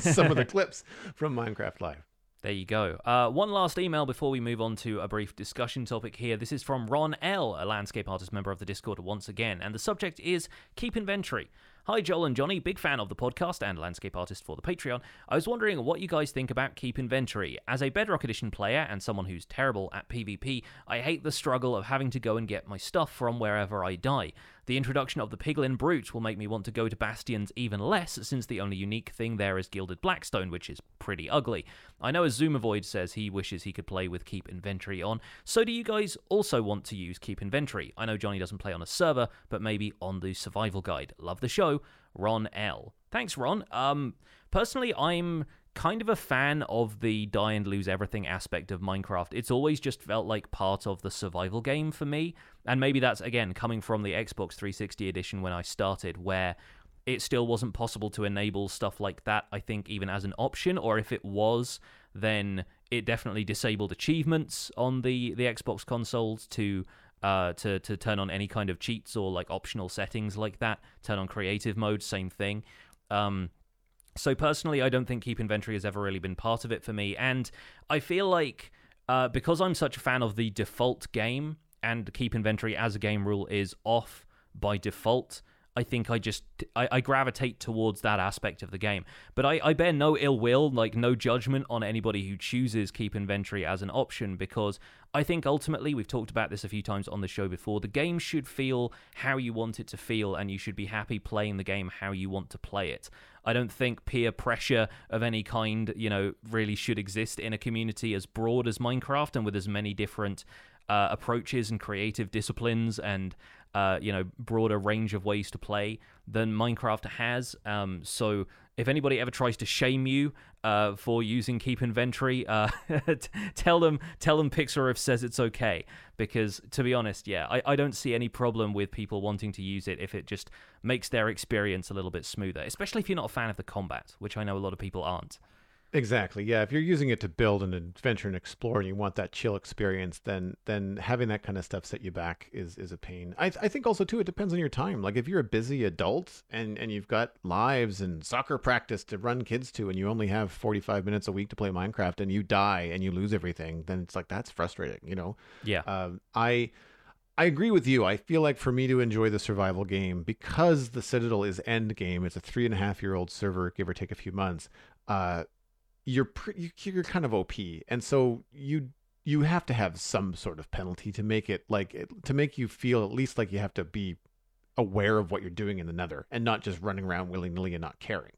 some of the clips from Minecraft Live. There you go. One last email before we move on to a brief discussion topic here. This is from Ron L., a landscape artist member of the Discord once again, and the subject is Keep Inventory. Hi, Joel and Johnny, big fan of the podcast and landscape artist for the Patreon. I was wondering what you guys think about Keep Inventory. As a Bedrock Edition player and someone who's terrible at PvP, I hate the struggle of having to go and get my stuff from wherever I die. The introduction of the Piglin Brute will make me want to go to Bastions even less, since the only unique thing there is Gilded Blackstone, which is pretty ugly. I know as Zoomavoid says he wishes he could play with Keep Inventory on, so do you guys also want to use Keep Inventory? I know Johnny doesn't play on a server, but maybe on the Survival Guide. Love the show. Ron L. Thanks, Ron. Personally, I'm kind of a fan of the die and lose everything aspect of Minecraft. It's always just felt like part of the survival game for me. And maybe that's, again, coming from the Xbox 360 edition when I started, where it still wasn't possible to enable stuff like that, I think, even as an option. Or if it was, then it definitely disabled achievements on the Xbox consoles to turn on any kind of cheats or like optional settings like that. Turn on creative mode, same thing. So personally, I don't think Keep Inventory has ever really been part of it for me. And I feel like because I'm such a fan of the default game and Keep Inventory as a game rule is off by default, I think I gravitate towards that aspect of the game. But I bear no ill will, like no judgment on anybody who chooses Keep Inventory as an option, because I think ultimately, we've talked about this a few times on the show before, the game should feel how you want it to feel, and you should be happy playing the game how you want to play it. I don't think peer pressure of any kind, really should exist in a community as broad as Minecraft and with as many different approaches and creative disciplines and broader range of ways to play than Minecraft has. So if anybody ever tries to shame you for using Keep Inventory, tell them Pixelriffs says it's okay. Because to be honest, yeah, I don't see any problem with people wanting to use it if it just makes their experience a little bit smoother, especially if you're not a fan of the combat, which I know a lot of people aren't. Exactly. Yeah. If you're using it to build and adventure and explore and you want that chill experience, then having that kind of stuff set you back is a pain. I think also, too, it depends on your time. Like if you're a busy adult and you've got lives and soccer practice to run kids to and you only have 45 minutes a week to play Minecraft and you die and you lose everything, then it's like that's frustrating, Yeah. I agree with you. I feel like for me to enjoy the survival game, because the Citadel is end game, it's a 3.5-year-old server, give or take a few months, you're kind of OP, and so you have to have some sort of penalty to make it to make you feel at least like you have to be aware of what you're doing in the Nether and not just running around willy-nilly and not caring.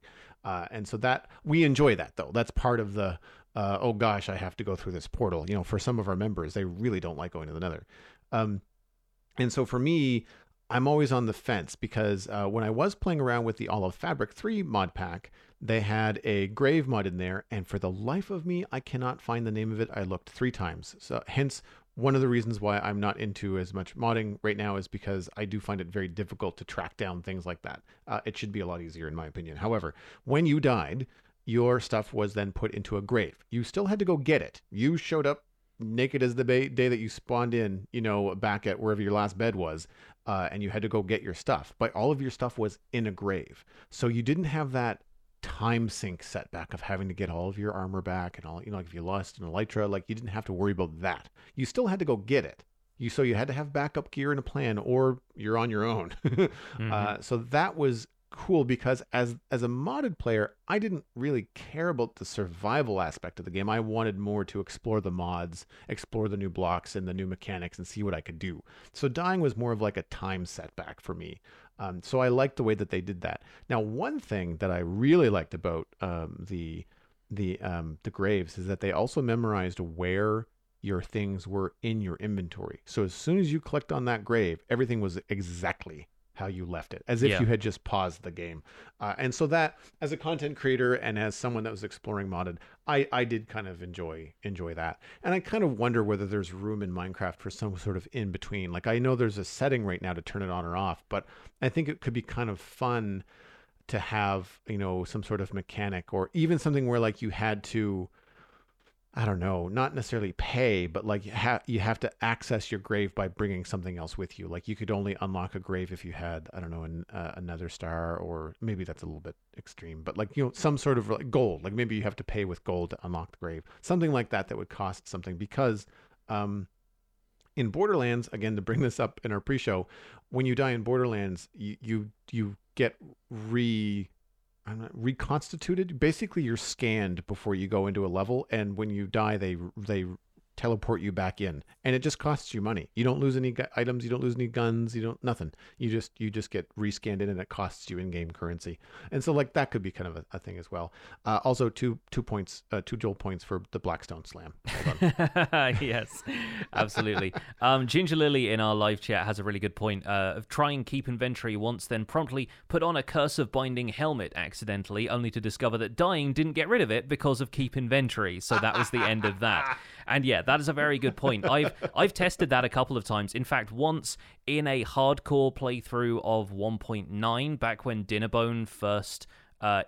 And so that we enjoy that though. That's part of the oh gosh, I have to go through this portal. For some of our members, they really don't like going to the Nether, and so for me, I'm always on the fence because when I was playing around with the Olive Fabric 3 mod pack, they had a grave mod in there, and for the life of me, I cannot find the name of it. I looked 3 times. So hence, one of the reasons why I'm not into as much modding right now is because I do find it very difficult to track down things like that. It should be a lot easier in my opinion. However, when you died, your stuff was then put into a grave. You still had to go get it. You showed up naked as the day that you spawned in, back at wherever your last bed was. And you had to go get your stuff, but all of your stuff was in a grave. So you didn't have that time sink setback of having to get all of your armor back and all, if you lost an elytra, you didn't have to worry about that. You still had to go get it. So you had to have backup gear and a plan, or you're on your own. Mm-hmm. So that was cool because as a modded player, I didn't really care about the survival aspect of the game. I wanted more to explore the mods, explore the new blocks and the new mechanics and see what I could do. So dying was more of like a time setback for me. So I liked the way that they did that. Now, one thing that I really liked about the graves is that they also memorized where your things were in your inventory. So as soon as you clicked on that grave, everything was exactly how you left it, as if you had just paused the game. And so that, as a content creator and as someone that was exploring modded, I did kind of enjoy that. And I kind of wonder whether there's room in Minecraft for some sort of in-between. I know there's a setting right now to turn it on or off, but I think it could be kind of fun to have, some sort of mechanic or even something where you had to I don't know, not necessarily pay, but like you have to access your grave by bringing something else with you. Like you could only unlock a grave if you had, I don't know, another star, or maybe that's a little bit extreme, but like, you know, some sort of like gold, like maybe you have to pay with gold to unlock the grave, something like that, that would cost something. Because in Borderlands, again, to bring this up in our pre-show, when you die in Borderlands, you get reconstituted. Basically, you're scanned before you go into a level, and when you die, they teleport you back in, and it just costs you money. You don't lose any items, you don't lose any guns, you don't nothing. You just get re-scanned in, and it costs you in-game currency. And so, like, that could be kind of a thing as well. Also, two Joel points for the Blackstone Slam. Yes, absolutely. Ginger Lily in our live chat has a really good point. Try and keep inventory once, then promptly put on a cursive binding helmet accidentally, only to discover that dying didn't get rid of it because of keep inventory. So that was the end of that. And yeah, that is a very good point. I've tested that a couple of times. In fact, once in a hardcore playthrough of 1.9, back when Dinnerbone first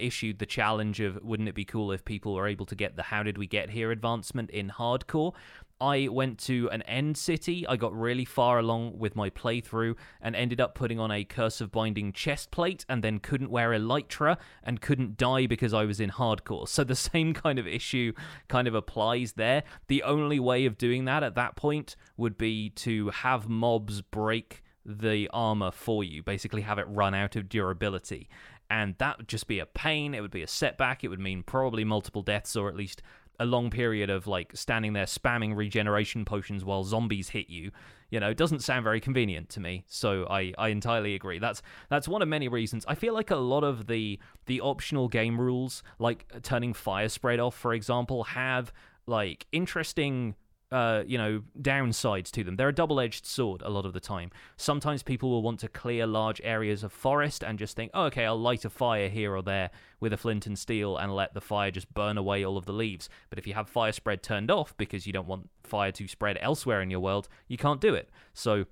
issued the challenge of wouldn't it be cool if people were able to get the how did we get here advancement in hardcore, I went to an end city. I got really far along with my playthrough and ended up putting on a cursive binding chest plate, and then couldn't wear elytra and couldn't die because I was in hardcore. So the same kind of issue kind of applies there. The only way of doing that at that point would be to have mobs break the armor for you, basically have it run out of durability. And that would just be a pain. It would be a setback. It would mean probably multiple deaths, or at least a long period of like standing there spamming regeneration potions while zombies hit you. You know, it doesn't sound very convenient to me. So I entirely agree. That's one of many reasons. I feel like a lot of the optional game rules, like turning fire spread off, for example, have like interesting downsides to them. They're a double-edged sword a lot of the time. Sometimes people will want to clear large areas of forest and just think, oh, okay, I'll light a fire here or there with a flint and steel and let the fire just burn away all of the leaves. But if you have fire spread turned off because you don't want fire to spread elsewhere in your world, you can't do it. So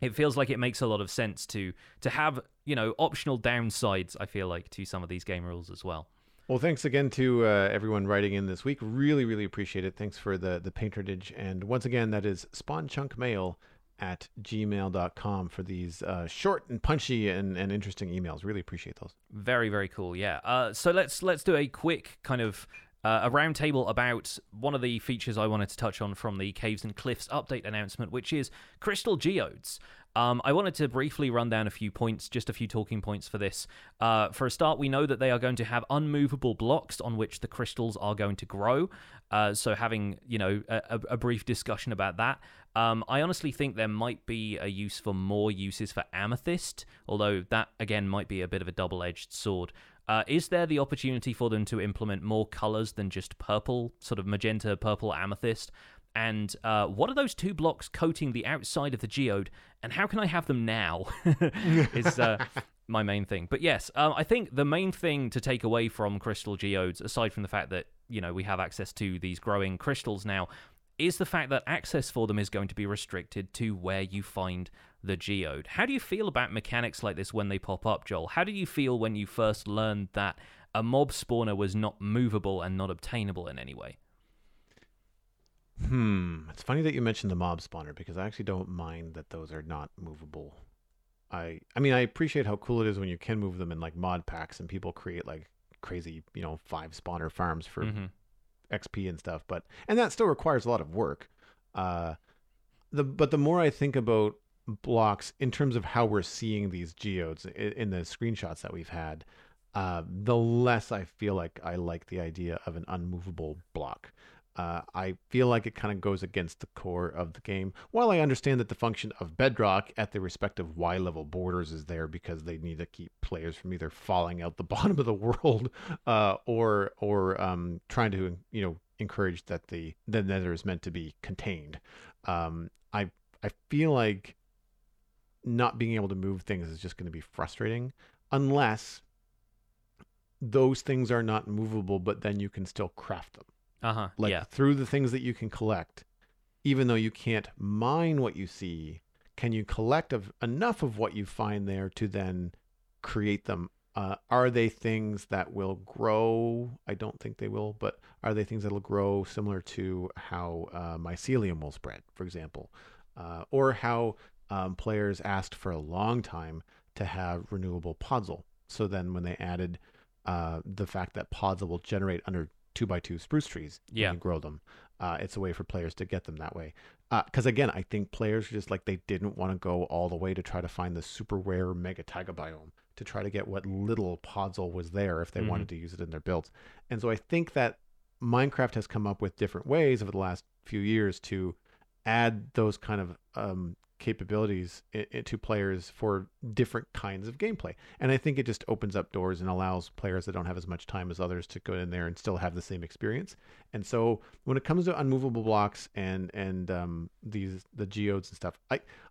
it feels like it makes a lot of sense to have, you know, optional downsides, I feel like, to some of these game rules as well. Well, thanks again to everyone writing in this week. Really, really appreciate it. Thanks for the patronage. And once again, that is spawnchunkmail@gmail.com for these short and punchy and interesting emails. Really appreciate those. Very, very cool. Yeah. So let's do a quick kind of a roundtable about one of the features I wanted to touch on from the Caves and Cliffs update announcement, which is Crystal Geodes. I wanted to briefly run down a few points, just a few talking points for this. For a start, we know that they are going to have unmovable blocks on which the crystals are going to grow. So having, you know, a brief discussion about that. I honestly think there might be a use for more uses for amethyst, although that, again, might be a bit of a double-edged sword. Is there the opportunity for them to implement more colors than just purple, sort of magenta, purple, amethyst? And what are those two blocks coating the outside of the geode? And how can I have them now? Is my main thing. But yes, I think the main thing to take away from Crystal Geodes, aside from the fact that, you know, we have access to these growing crystals now, is the fact that access for them is going to be restricted to where you find the geode. How do you feel about mechanics like this when they pop up, Joel? How did you feel when you first learned that a mob spawner was not movable and not obtainable in any way? It's funny that you mentioned the mob spawner, because I actually don't mind that those are not movable. I mean, I appreciate how cool it is when you can move them in like mod packs and people create like crazy, you know, 5 spawner farms for XP and stuff, but that still requires a lot of work. But the more I think about blocks in terms of how we're seeing these geodes in the screenshots that we've had, the less I feel like I like the idea of an unmovable block. I feel like it kind of goes against the core of the game. While I understand that the function of Bedrock at the respective Y-level borders is there because they need to keep players from either falling out the bottom of the world or trying to, you know, encourage that the nether is meant to be contained. I feel like not being able to move things is just going to be frustrating unless those things are not movable, but then you can still craft them. Through the things that you can collect, even though you can't mine what you see, can you collect enough of what you find there to then create them Are they things that will grow? I don't think they will, but are they things that will grow similar to how mycelium will spread, for example, or how players asked for a long time to have renewable podzol. So then when they added the fact that podzol will generate under 2x2 spruce trees, yeah, you can grow them. It's a way for players to get them that way. Because again, I think players just like they didn't want to go all the way to try to find the super rare mega tagabiome to try to get what little podzol was there if they mm-hmm. wanted to use it in their builds. And so I think that Minecraft has come up with different ways over the last few years to add those kind of capabilities to players for different kinds of gameplay. And I think it just opens up doors and allows players that don't have as much time as others to go in there and still have the same experience. And so when it comes to unmovable blocks and the geodes and stuff,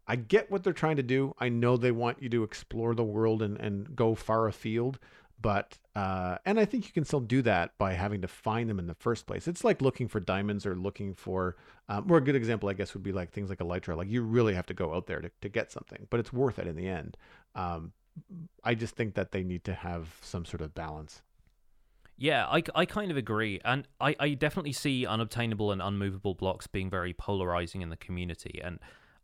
I get what they're trying to do. I know they want you to explore the world and go far afield, but and I think you can still do that by having to find them in the first place. It's like looking for diamonds or looking for or a good example, I guess, would be like things like Elytra. Like you really have to go out there to get something, but it's worth it in the end. I just think that they need to have some sort of balance. Yeah, I kind of agree. And I definitely see unobtainable and unmovable blocks being very polarizing in the community. And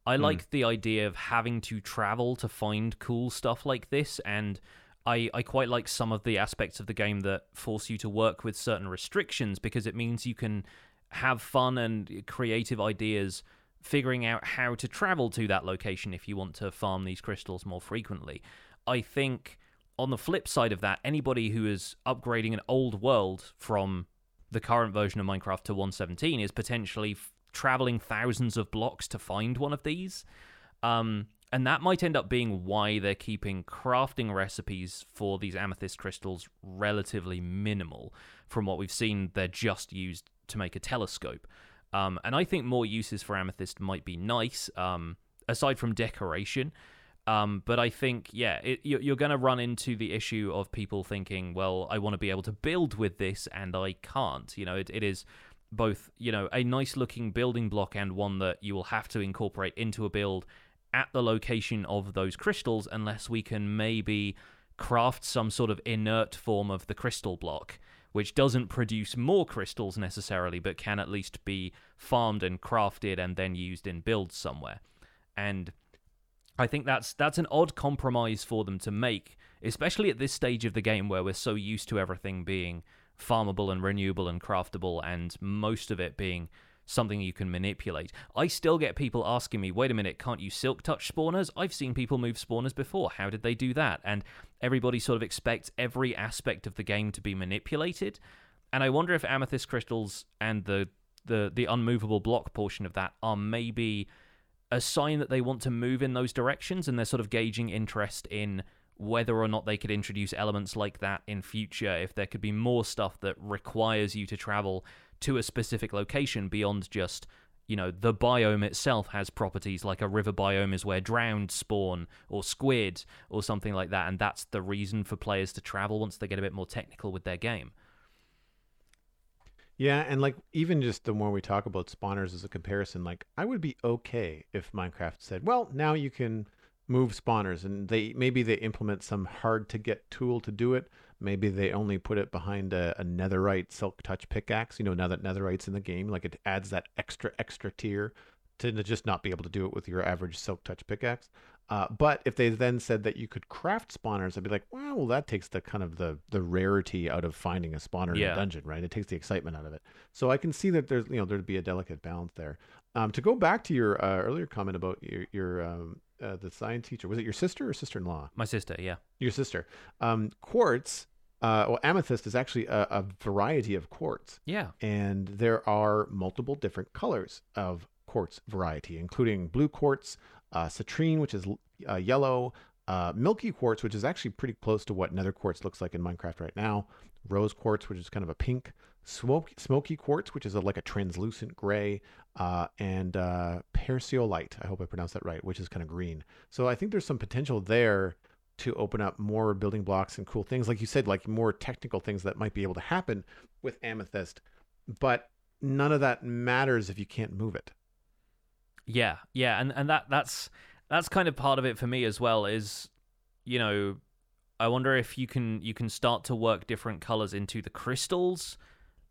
I like the idea of having to travel to find cool stuff like this, and I quite like some of the aspects of the game that force you to work with certain restrictions, because it means you can have fun and creative ideas figuring out how to travel to that location if you want to farm these crystals more frequently. I think on the flip side of that, anybody who is upgrading an old world from the current version of Minecraft to 1.17 is potentially traveling thousands of blocks to find one of these. And that might end up being why they're keeping crafting recipes for these amethyst crystals relatively minimal. From what we've seen, they're just used to make a telescope. And I think more uses for amethyst might be nice, aside from decoration. But I think, yeah, you're going to run into the issue of people thinking, well, I want to be able to build with this, and I can't. You know, it is both, you know, a nice-looking building block and one that you will have to incorporate into a build at the location of those crystals, unless we can maybe craft some sort of inert form of the crystal block, which doesn't produce more crystals necessarily, but can at least be farmed and crafted and then used in builds somewhere. And I think that's an odd compromise for them to make, especially at this stage of the game where we're so used to everything being farmable and renewable and craftable, and most of it being something you can manipulate. I still get people asking me, wait a minute, can't you silk touch spawners? I've seen people move spawners before. How did they do that? And everybody sort of expects every aspect of the game to be manipulated. And I wonder if amethyst crystals and the unmovable block portion of that are maybe a sign that they want to move in those directions, and they're sort of gauging interest in whether or not they could introduce elements like that in future, if there could be more stuff that requires you to travel to a specific location beyond just, you know, the biome itself has properties like a river biome is where drowned spawn or squid or something like that, and that's the reason for players to travel once they get a bit more technical with their game. Yeah, and like even just the more we talk about spawners as a comparison, like I would be okay if Minecraft said, well, now you can move spawners, and maybe they implement some hard to get tool to do it. Maybe they only put it behind a netherite silk touch pickaxe. You know, now that netherite's in the game, like it adds that extra tier to just not be able to do it with your average silk touch pickaxe. But if they then said that you could craft spawners, I'd be like, well, that takes the kind of the rarity out of finding a spawner in a dungeon, right? It takes the excitement out of it. So I can see that there's, you know, there'd be a delicate balance there. To go back to your earlier comment about your the science teacher, was it your sister or sister-in-law? My sister, yeah. Your sister. Quartz, amethyst is actually a variety of quartz. Yeah. And there are multiple different colors of quartz variety, including blue quartz, citrine, which is yellow, milky quartz, which is actually pretty close to what nether quartz looks like in Minecraft right now, rose quartz, which is kind of a pink, smoky quartz, which is like a translucent gray, and perseolite, I hope I pronounced that right, which is kind of green. So I think there's some potential there to open up more building blocks and cool things, like you said, like more technical things that might be able to happen with amethyst, but none of that matters if you can't move it. Yeah, and that's kind of part of it for me as well, is, you know, I wonder if you can start to work different colors into the crystals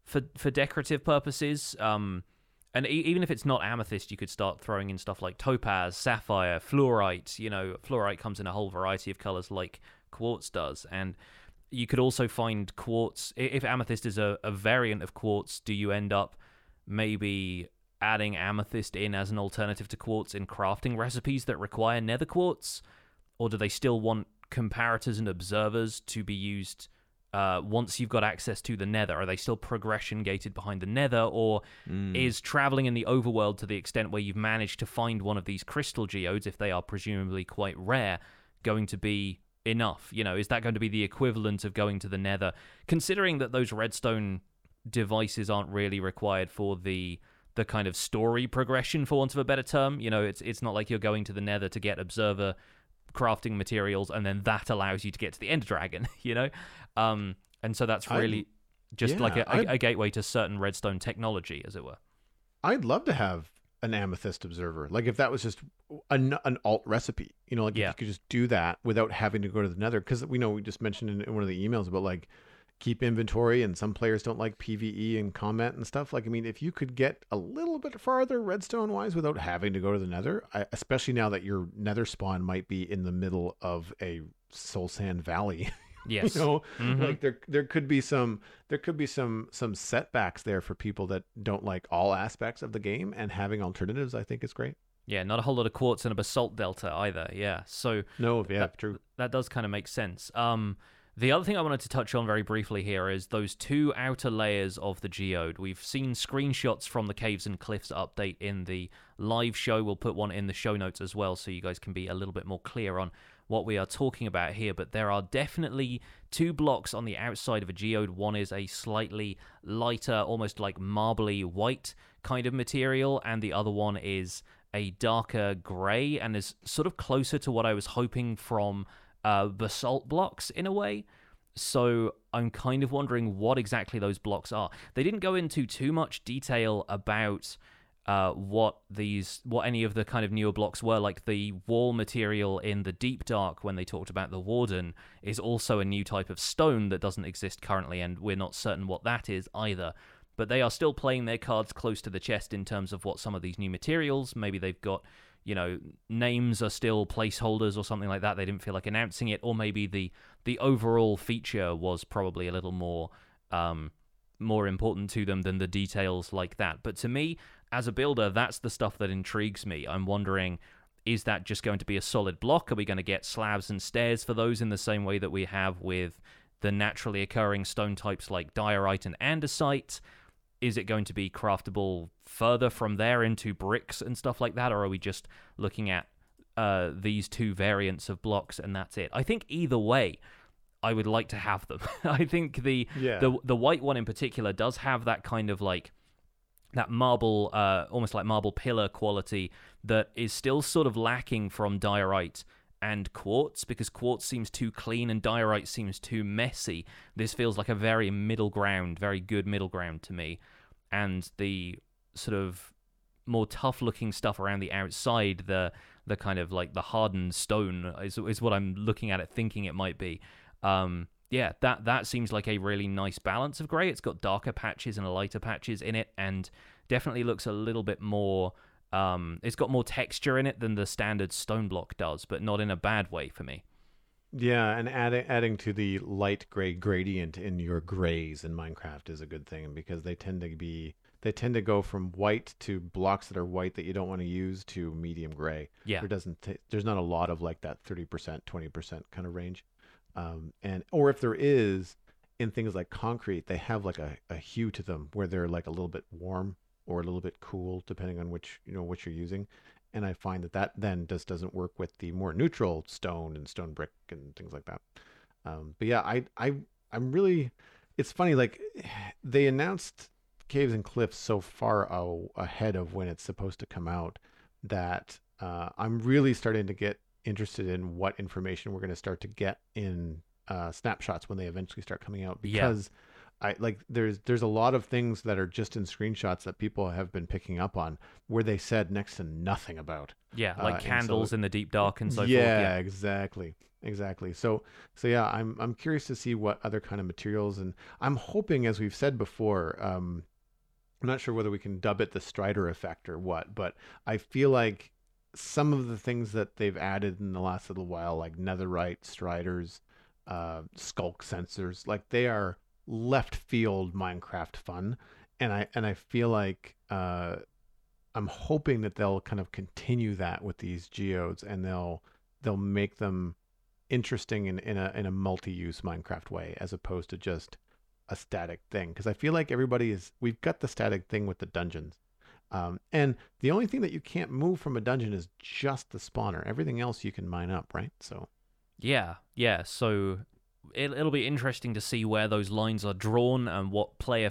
for decorative purposes. And even if it's not amethyst, you could start throwing in stuff like topaz, sapphire, fluorite. You know, fluorite comes in a whole variety of colors like quartz does. And you could also find quartz. If amethyst is a variant of quartz, do you end up maybe adding amethyst in as an alternative to quartz in crafting recipes that require nether quartz? Or do they still want comparators and observers to be used once you've got access to the nether? Are they still progression gated behind the nether, or is traveling in the overworld to the extent where you've managed to find one of these crystal geodes, if they are presumably quite rare, going to be enough? You know, is that going to be the equivalent of going to the nether, considering that those redstone devices aren't really required for the kind of story progression, for want of a better term? You know, it's not like you're going to the nether to get observer crafting materials, and then that allows you to get to the Ender Dragon, you know? And so that's really like a gateway to certain redstone technology, as it were. I'd love to have an amethyst observer. Like, if that was just an alt recipe, you know, like if you could just do that without having to go to the nether. Because we know, we just mentioned in one of the emails about, like, keep inventory, and some players don't like PvE and comment and stuff. Like, I mean, if you could get a little bit farther redstone wise without having to go to the nether, especially now that your nether spawn might be in the middle of a soul sand valley. Yes. You know, like there could be some setbacks there for people that don't like all aspects of the game, and having alternatives, I think, is great. Yeah, not a whole lot of quartz in a basalt delta either. Yeah. So true. That does kind of make sense. The other thing I wanted to touch on very briefly here is those two outer layers of the geode. We've seen screenshots from the Caves and Cliffs update in the live show. We'll put one in the show notes as well, so you guys can be a little bit more clear on what we are talking about here. But there are definitely two blocks on the outside of a geode. One is a slightly lighter, almost like marbly white kind of material, and the other one is a darker grey, and is sort of closer to what I was hoping from basalt blocks in a way. So I'm kind of wondering what exactly those blocks are. They didn't go into too much detail about what any of the kind of newer blocks were. Like, the wall material in the Deep Dark, when they talked about the Warden, is also a new type of stone that doesn't exist currently, and we're not certain what that is either. But they are still playing their cards close to the chest in terms of what some of these new materials, maybe they've got, you know, names are still placeholders or something like that. They didn't feel like announcing it, or maybe the overall feature was probably a little more more important to them than the details like that. But to me, as a builder, that's the stuff that intrigues me. I'm wondering, is that just going to be a solid block? Are we going to get slabs and stairs for those in the same way that we have with the naturally occurring stone types like diorite and andesite? Is it going to be craftable further from there into bricks and stuff like that? Or are we just looking at these two variants of blocks and that's it? I think either way, I would like to have them. I think the white one in particular does have that kind of like that marble, almost like marble pillar quality that is still sort of lacking from diorite and quartz, because quartz seems too clean and diorite seems too messy. This feels like a very middle ground, very good middle ground to me. And the sort of more tough looking stuff around the outside, the kind of like the hardened stone is what I'm looking at it thinking it might be. That seems like a really nice balance of grey. It's got darker patches and lighter patches in it, and definitely looks a little bit more it's got more texture in it than the standard stone block does, but not in a bad way for me. Yeah, and adding to the light gray gradient in your grays in Minecraft is a good thing, because they tend to go from white to blocks that are white that you don't want to use to medium gray. Yeah, there's not a lot of like that 30%, 20% kind of range, and or if there is in things like concrete, they have like a hue to them where they're like a little bit warm or a little bit cool, depending on which, you know, what you're using. And I find that then just doesn't work with the more neutral stone and stone brick and things like that. But yeah, I'm really, it's funny, like they announced Caves and Cliffs so far ahead of when it's supposed to come out that I'm really starting to get interested in what information we're going to start to get in snapshots when they eventually start coming out, because I like there's a lot of things that are just in screenshots that people have been picking up on where they said next to nothing about. Yeah, like candles so, in the deep dark and so forth. Yeah, exactly. So yeah, I'm curious to see what other kind of materials, and I'm hoping, as we've said before, I'm not sure whether we can dub it the Strider effect or what, but I feel like some of the things that they've added in the last little while, like netherite, striders, skulk sensors, like they are left field Minecraft fun, and I feel like I'm hoping that they'll kind of continue that with these geodes, and they'll make them interesting in a multi-use Minecraft way, as opposed to just a static thing, because I feel like we've got the static thing with the dungeons, and the only thing that you can't move from a dungeon is just the spawner. Everything else you can mine up, right? So yeah, so it'll be interesting to see where those lines are drawn and what kind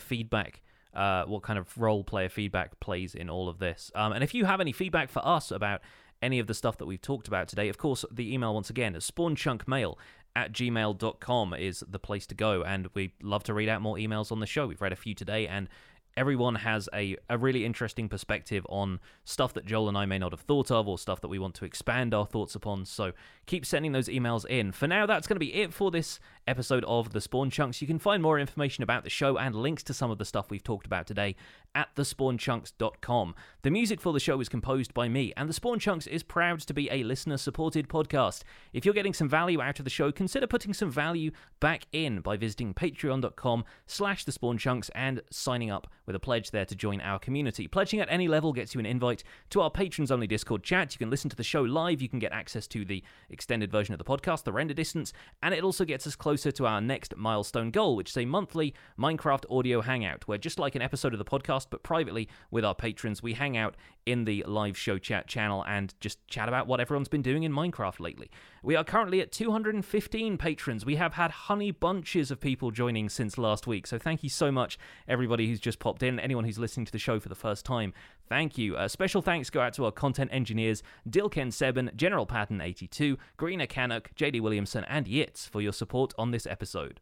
of role player feedback plays in all of this. And if you have any feedback for us about any of the stuff that we've talked about today, of course, the email once again is spawnchunkmail@gmail.com is the place to go. And we love to read out more emails on the show. We've read a few today, and everyone has a really interesting perspective on stuff that Joel and I may not have thought of, or stuff that we want to expand our thoughts upon. So keep sending those emails in. For now, that's going to be it for this episode of The Spawn Chunks. You can find more information about the show and links to some of the stuff we've talked about today at thespawnchunks.com. The music for the show is composed by me, and The Spawn Chunks is proud to be a listener-supported podcast. If you're getting some value out of the show, consider putting some value back in by visiting patreon.com/thespawnchunks and signing up with a pledge there to join our community. Pledging at any level gets you an invite to our patrons-only Discord chat. You can listen to the show live, you can get access to the extended version of the podcast, the Render Distance, and it also gets us closer to our next milestone goal, which is a monthly Minecraft audio hangout, where just like an episode of the podcast, but privately with our patrons, we hang out in the live show chat channel and just chat about what everyone's been doing in Minecraft lately. We are currently at 215 patrons. We have had honey bunches of people joining since last week, so thank you so much, everybody who's just popped in, anyone who's listening to the show for the first time. Thank you. Special thanks go out to our content engineers, Dilken Seban, General Patton 82, Greena Canuck, JD Williamson, and Yitz for your support on this episode.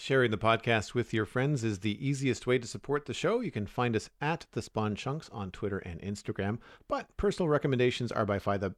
Sharing the podcast with your friends is the easiest way to support the show. You can find us at The Spawn Chunks on Twitter and Instagram, but personal recommendations are by far the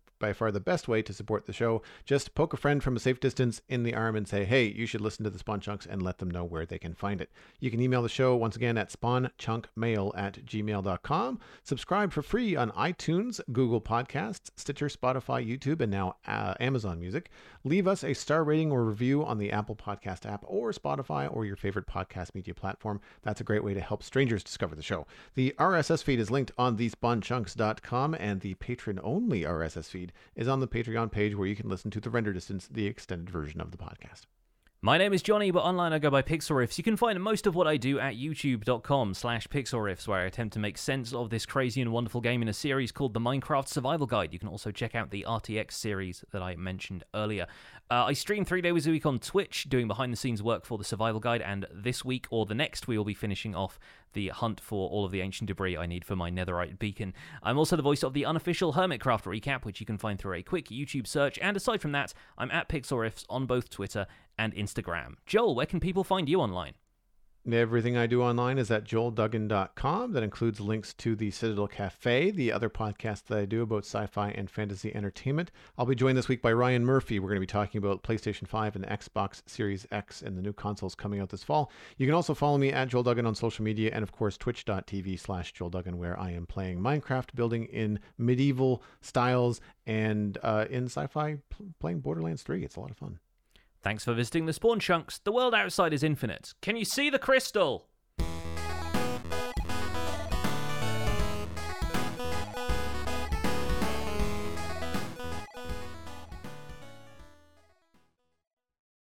best way to support the show. Just poke a friend from a safe distance in the arm and say, hey, you should listen to The Spawn Chunks, and let them know where they can find it. You can email the show once again at spawnchunkmail@gmail.com. Subscribe for free on iTunes, Google Podcasts, Stitcher, Spotify, YouTube, and now Amazon Music. Leave us a star rating or review on the Apple Podcast app or Spotify, or your favorite podcast media platform. That's a great way to help strangers discover the show. The RSS feed is linked on thespawnchunks.com, and the patron-only RSS feed is on the Patreon page, where you can listen to the Render Distance, the extended version of the podcast. My name is Johnny, but online I go by Pixelriffs. You can find most of what I do at youtube.com/Pixelriffs, where I attempt to make sense of this crazy and wonderful game in a series called The Minecraft Survival Guide. You can also check out the RTX series that I mentioned earlier. I stream 3 days a week on Twitch, doing behind-the-scenes work for The Survival Guide, and this week or the next, we will be finishing off the hunt for all of the ancient debris I need for my netherite beacon. I'm also the voice of the unofficial Hermitcraft recap, which you can find through a quick YouTube search, and aside from that, I'm at Pixelriffs on both Twitter and Instagram. Joel, where can people find you online? Everything I do online is at joelduggan.com. That includes links to the Citadel Cafe, the other podcast that I do about sci-fi and fantasy entertainment. I'll be joined this week by Ryan Murphy. We're going to be talking about PlayStation 5 and Xbox Series X and the new consoles coming out this fall. You can also follow me at Joel Duggan on social media, and of course twitch.tv/Joel Duggan, where I am playing Minecraft, building in medieval styles, and in sci-fi, playing Borderlands 3. It's a lot of fun. Thanks for visiting The Spawn Chunks. The world outside is infinite. Can you see the crystal?